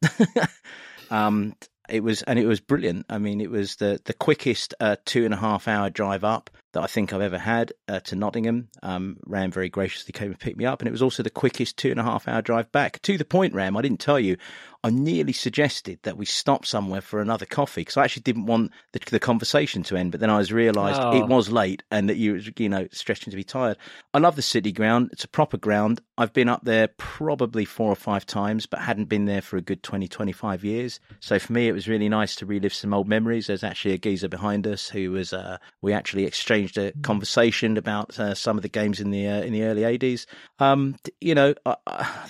um. It was, and it was brilliant. I mean, it was the, the quickest uh, two and a half hour drive up that I think I've ever had uh, to Nottingham. Um, Ram very graciously came and picked me up, and it was also the quickest two and a half hour drive back. To the point, Ram, I didn't tell you, I nearly suggested that we stop somewhere for another coffee because I actually didn't want the, the conversation to end. But then I was realised oh. it was late and that you were, you know, stretching to be tired. I love the City Ground. It's a proper ground. I've been up there probably four or five times, but hadn't been there for a good twenty, twenty-five years. So for me, it was really nice to relive some old memories. There's actually a geezer behind us who was, uh, we actually exchanged a conversation about uh, some of the games in the uh, in the early eighties. Um, you know, uh,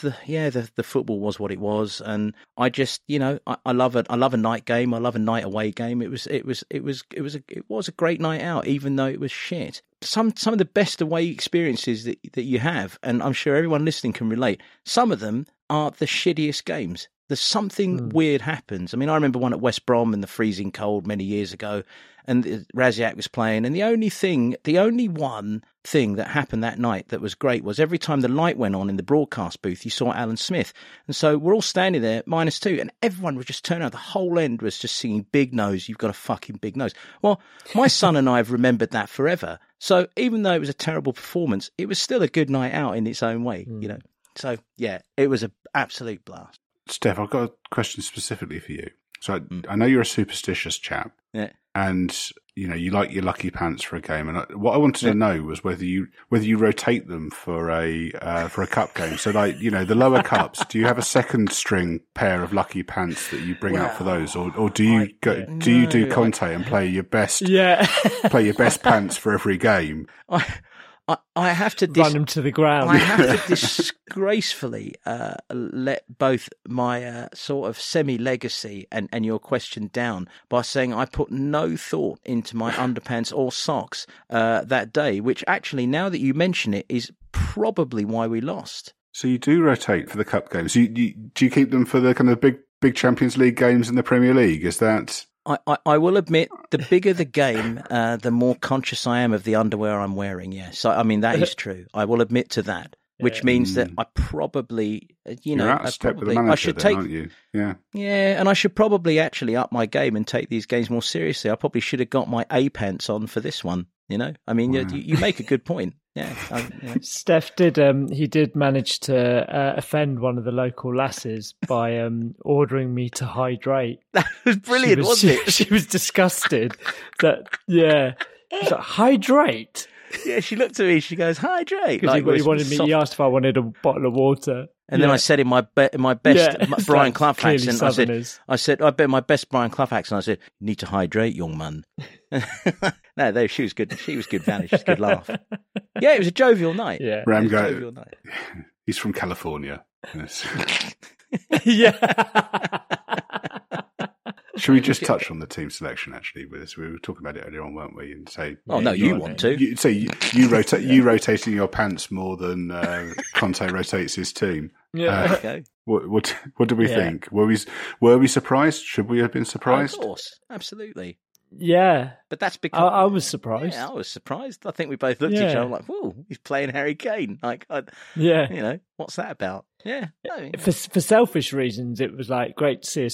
the, yeah, the, the football was what it was. And I just, you know, I, I love it. I love a night game. I love a night away game. It was, it was, it was, it was, a, it was a great night out, even though it was shit. Some, some of the best away experiences that that you have, and I'm sure everyone listening can relate. Some of them are the shittiest games. There's something mm. weird happens. I mean, I remember one at West Brom in the freezing cold many years ago, and Raziak was playing. And the only thing, the only one thing that happened that night that was great was every time the light went on in the broadcast booth, you saw Alan Smith. And so we're all standing there, minus two, and everyone was just turning out. The whole end was just singing Big Nose, you've got a fucking big nose. Well, my son and I have remembered that forever. So even though it was a terrible performance, it was still a good night out in its own way, mm. you know. So, yeah, it was an absolute blast. Steph, I've got a question specifically for you. So I, mm. I know you're a superstitious chap, yeah. and you know you like your lucky pants for a game. And I, what I wanted yeah. to know was whether you whether you rotate them for a uh, for a cup game. So like you know the lower cups, do you have a second string pair of lucky pants that you bring well, out for those, or or do you I, go, do no, you do Conte I, and play your best yeah. play your best pants for every game? I, I, I have to dis- run them to the ground. I have to disgracefully uh, let both my uh, sort of semi-legacy and, and your question down by saying I put no thought into my underpants or socks uh, that day, which actually, now that you mention it, is probably why we lost. So you do rotate for the cup games. You, you, do you keep them for the kind of big big Champions League games in the Premier League? Is that... I, I, I will admit, the bigger the game, uh, the more conscious I am of the underwear I'm wearing, yes. I, I mean, that is true. I will admit to that, which yeah. means that I probably, you know, You're out of I, step probably, with the manager I should then, take, aren't you? Yeah. Yeah, and I should probably actually up my game and take these games more seriously. I probably should have got my A pants on for this one, you know? I mean, wow. you, you make a good point. Yeah, I, yeah. Steph did. Um, he did manage to uh, offend one of the local lasses by um, ordering me to hydrate. That was brilliant, was, wasn't she, it? She was disgusted. That yeah, she's like, hydrate. Yeah, she looked at me. She goes, hydrate. Like, he, he wanted me. Soft. He asked if I wanted a bottle of water. And yeah. then I said in my be- in my best yeah, Brian Clough accent, I said, I said, I bet my best Brian Clough accent, I said, you need to hydrate, young man. no, though she was good. She was good value. She was a good laugh. Yeah, it was a jovial night. Yeah, Ramgo. He's from California. Yeah. Should we just touch on the team selection, actually, with this? We were talking about it earlier on, weren't we? And say, oh, no, you want to. You, so you, you, rota- yeah. you rotating your pants more than uh, Conte rotates his team. Yeah, uh, okay. What, what what did we yeah. think? Were we were we surprised? Should we have been surprised? Of course, absolutely. Yeah. But that's because... I, I was surprised. Yeah, I was surprised. I think we both looked yeah. at each other like, whoa, he's playing Harry Kane. Like, I, yeah. you know, what's that about? Yeah. No, yeah. For for selfish reasons, it was like great to see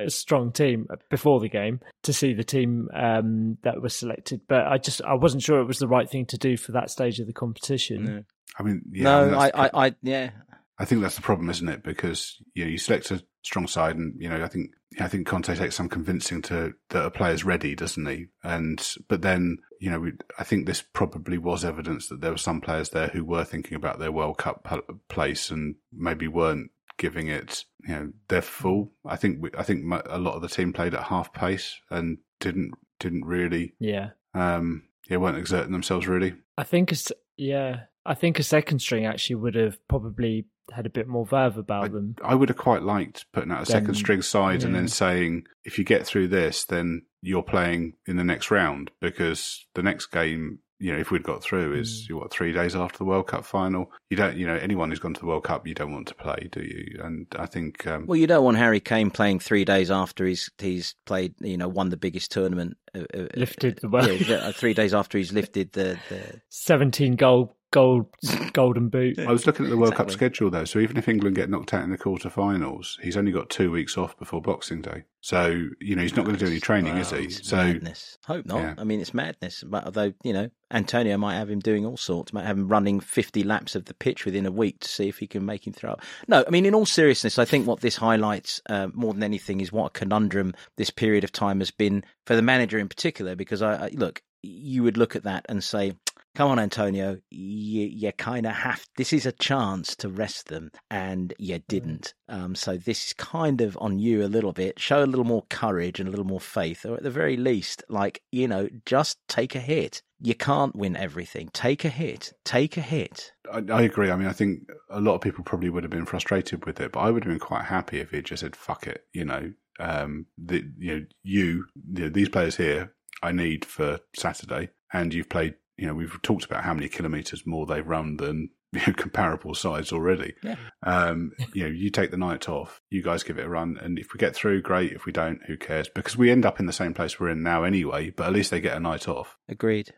a, a strong team before the game, to see the team um, that was selected. But I just, I wasn't sure it was the right thing to do for that stage of the competition. No. I mean, yeah. No, I, I, I, I, yeah. I think that's the problem, isn't it? Because, you know, you select a strong side and, you know, I think, I think Conte takes some convincing to that a player's ready, doesn't he? And, but then, you know, we, I think this probably was evidence that there were some players there who were thinking about their World Cup place and maybe weren't giving it, you know, their full. I think, we, I think a lot of the team played at half pace and didn't, didn't really, yeah. Um, yeah, weren't exerting themselves really. I think it's, yeah. I think a second string actually would have probably had a bit more verve about I, them. I would have quite liked putting out a then, second string side yeah. and then saying, if you get through this, then you're playing in the next round, because the next game, you know, if we'd got through is, mm. what, three days after the World Cup final? You don't, you know, anyone who's gone to the World Cup, you don't want to play, do you? And I think... Um, well, you don't want Harry Kane playing three days after he's he's played, you know, won the biggest tournament. Uh, uh, lifted the world. Yeah, three days after he's lifted the... the... seventeen goal Gold, golden boot. I was looking at the World exactly. Cup schedule, though. So even if England get knocked out in the quarterfinals, he's only got two weeks off before Boxing Day. So, you know, he's not going to do any training, wow, is he? So, madness. Hope not. Yeah. I mean, it's madness. But although, you know, Antonio might have him doing all sorts, might have him running fifty laps of the pitch within a week to see if he can make him throw up. No, I mean, in all seriousness, I think what this highlights uh, more than anything is what a conundrum this period of time has been for the manager in particular. Because, I, I look, you would look at that and say... Come on, Antonio, you, you kind of have... This is a chance to rest them, and you didn't. Um, so this is kind of on you a little bit. Show a little more courage and a little more faith, or at the very least, like, you know, just take a hit. You can't win everything. Take a hit. Take a hit. I, I agree. I mean, I think a lot of people probably would have been frustrated with it, but I would have been quite happy if he just said, fuck it, you know. Um, the, you, know, you, you know, these players here, I need for Saturday, and you've played... You know, we've talked about how many kilometres more they've run than, you know, comparable sides already. Yeah. Um, you know, you take the night off, you guys give it a run, and if we get through, great. If we don't, who cares? Because we end up in the same place we're in now anyway, but at least they get a night off. Agreed.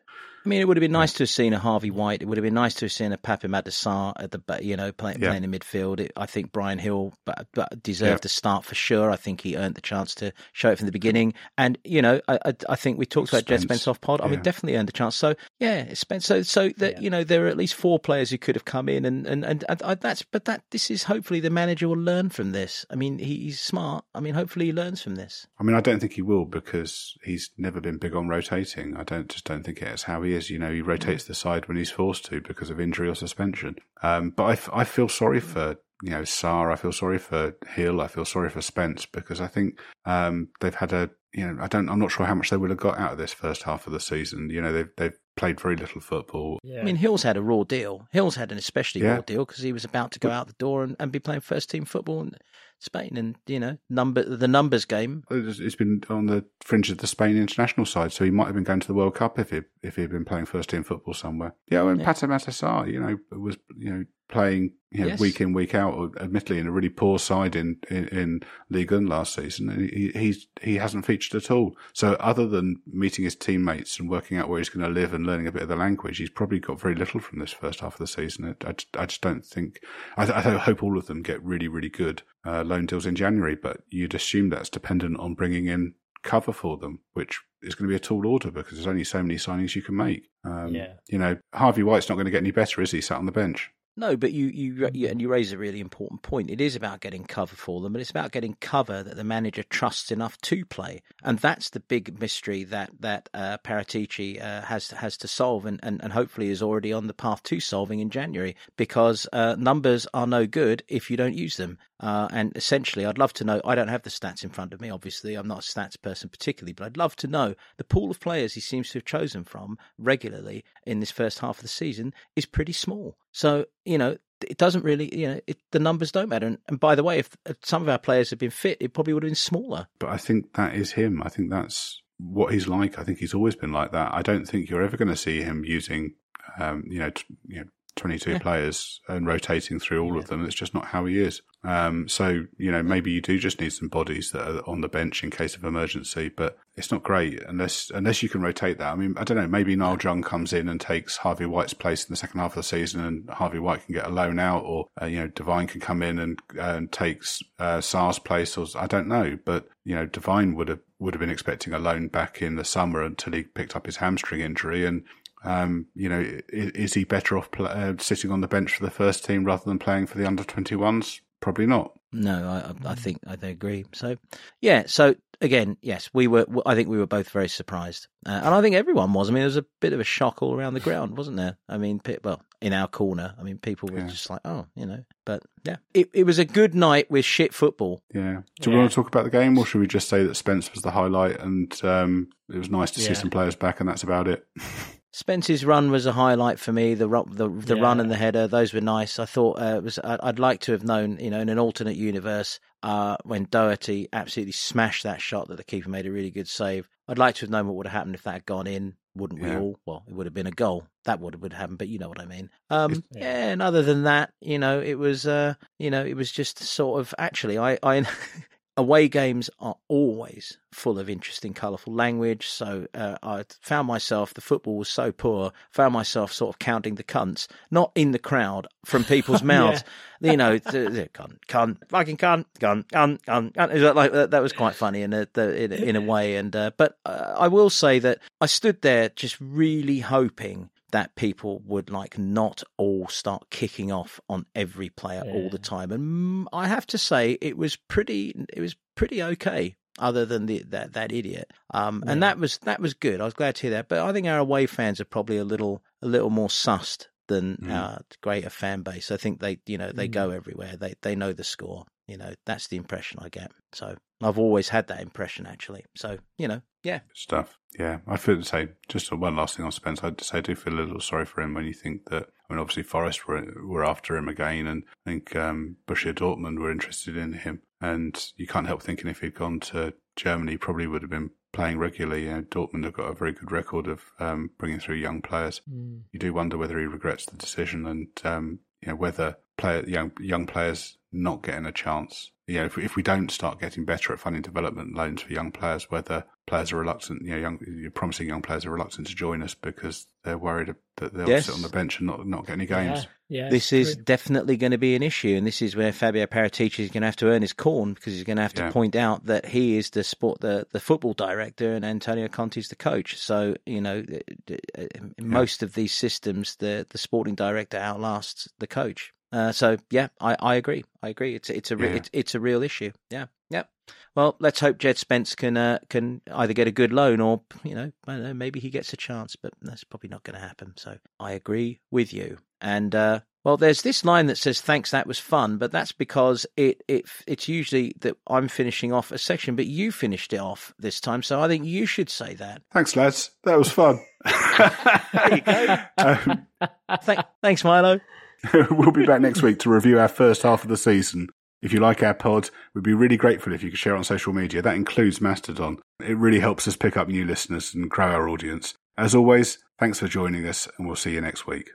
I mean, it would have been nice to have seen a Harvey White. It would have been nice to have seen a Pape Matar Sarr at the, you know, playing, yeah. playing in midfield. It, I think Brian Hill but, but deserved yeah. a start for sure. I think he earned the chance to show it from the beginning. And, you know, I, I, I think we talked Spence. about Djed Spence off pod. Yeah. I mean, definitely earned the chance. So, yeah, Spence. So, so that yeah. you know, there are at least four players who could have come in, and and and I, that's. But that this is hopefully the manager will learn from this. I mean, he, he's smart. I mean, hopefully he learns from this. I mean, I don't think he will, because he's never been big on rotating. I don't just don't think it's how he is. You know, he rotates the side when he's forced to because of injury or suspension. Um, but I, f- I feel sorry for, you know, Sarr. I feel sorry for Hill. I feel sorry for Spence, because I think um, they've had a, you know, I don't, I'm not sure how much they would have got out of this first half of the season. You know, they've, they've played very little football. Yeah. I mean, Hill's had a raw deal. Hill's had an especially yeah. raw deal, because he was about to go out the door and, and be playing first team football in Spain, and, you know, number the numbers game. It's been on the fringe of the Spain international side, so he might have been going to the World Cup if he if he'd been playing first team football somewhere. Yeah, when yeah. Pape Matar Sarr, you know, was you know playing you know, yes. week in week out, or admittedly in a really poor side in in, in Ligue one last season, and he he's, he hasn't featured at all. So other than meeting his teammates and working out where he's going to live and learning a bit of the language, he's probably got very little from this first half of the season. I, I, just, I just don't think. I, I hope all of them get really, really good uh, loan deals in January, but you'd assume that's dependent on bringing in cover for them, which is going to be a tall order, because there's only so many signings you can make. Um, yeah. You know, Harvey White's not going to get any better, is he? Sat on the bench. No, but you, you you and you raise a really important point. It is about getting cover for them, but it's about getting cover that the manager trusts enough to play, and that's the big mystery that that uh, Paratici uh, has has to solve, and, and, and hopefully is already on the path to solving in January, because uh, numbers are no good if you don't use them. Uh, and essentially, I'd love to know. I don't have the stats in front of me, obviously. I'm not a stats person particularly, but I'd love to know the pool of players he seems to have chosen from regularly in this first half of the season is pretty small. So, you know, it doesn't really, you know, it, the numbers don't matter. And, and by the way, if some of our players had been fit, it probably would have been smaller. But I think that is him. I think that's what he's like. I think he's always been like that. I don't think you're ever going to see him using, um, you know, t- you know twenty-two yeah. players and rotating through all yeah. of them. It's just not how he is. Um, so, you know, maybe you do just need some bodies that are on the bench in case of emergency, but it's not great unless unless you can rotate that. I mean, I don't know, maybe Niall Jung comes in and takes Harvey White's place in the second half of the season and Harvey White can get a loan out, or, uh, you know, Devine can come in and, uh, and takes uh, Sarr's place, or I don't know. But, you know, Devine would have, would have been expecting a loan back in the summer until he picked up his hamstring injury. And Um, you know, is, is he better off play, uh, sitting on the bench for the first team rather than playing for the under twenty-ones? Probably not. No, I, I think I agree. So, yeah. So again, yes, we were. I think we were both very surprised, uh, and I think everyone was. I mean, there was a bit of a shock all around the ground, wasn't there? I mean, well, in our corner, I mean, people were yeah. just like, oh, you know. But yeah, it it was a good night with shit football. Yeah. Do we yeah. want to talk about the game, or should we just say that Spence was the highlight, and um, it was nice to yeah. see some players back, and that's about it. Spence's run was a highlight for me. The the, the yeah. run and the header, those were nice. I thought uh, it was. I'd like to have known, you know, in an alternate universe, uh, when Doherty absolutely smashed that shot that the keeper made a really good save. I'd like to have known what would have happened if that had gone in, wouldn't yeah. we all? Well, it would have been a goal. That would have, would have happened, but you know what I mean. Um, yeah. yeah, and other than that, you know, it was, uh, you know, it was just sort of actually, I. I away games are always full of interesting, colourful language. So uh, I found myself, the football was so poor, found myself sort of counting the cunts, not in the crowd, from people's mouths. yeah. You know, the, the cunt, cunt, fucking cunt, cunt, cunt, cunt, cunt. Like, that, that was quite funny in a, the, in, in a way. And uh, But uh, I will say that I stood there just really hoping that people would like not all start kicking off on every player yeah. all the time, and I have to say it was pretty. It was pretty okay, other than the, that that idiot. Um, yeah. And that was that was good. I was glad to hear that. But I think our away fans are probably a little a little more sussed than mm. our greater fan base. I think they you know they mm. go everywhere. They they know the score. You know, that's the impression I get. So I've always had that impression, actually. So, you know, yeah. Stuff. Yeah. I feel the same. Just one last thing on Spence. I'd say I do feel a little sorry for him when you think that, I mean, obviously Forest were, were after him again, and I think um, Borussia Dortmund were interested in him. And you can't help thinking if he'd gone to Germany, he probably would have been playing regularly. You know, Dortmund have got a very good record of um, bringing through young players. Mm. You do wonder whether he regrets the decision, and, um, you know, whether player, young young players not getting a chance. You know, if we, if we don't start getting better at funding development loans for young players, whether players are reluctant, you know, young, you're promising young players are reluctant to join us because they're worried that they'll yes. sit on the bench and not, not get any games. Yeah. Yeah, this is true. Definitely going to be an issue, and this is where Fabio Paratici is going to have to earn his corn, because he's going to have to yeah. point out that he is the sport, the, the football director, and Antonio Conte is the coach. So, you know, in yeah. most of these systems, the, the sporting director outlasts the coach. Uh, so yeah, I, I agree. I agree. It's it's a re- yeah. it's, it's a real issue. Yeah, yeah. Well, let's hope Djed Spence can uh, can either get a good loan, or, you know, I don't know, maybe he gets a chance. But that's probably not going to happen. So I agree with you. And uh, well, there's this line that says, "Thanks, that was fun," but that's because it it it's usually that I'm finishing off a section, but you finished it off this time. So I think you should say that. Thanks, lads. That was fun. There you go. Um, Th- thanks, Milo. We'll be back next week to review our first half of the season. If you like our pod, we'd be really grateful if you could share it on social media. That includes Mastodon. It really helps us pick up new listeners and grow our audience. As always, thanks for joining us, and we'll see you next week.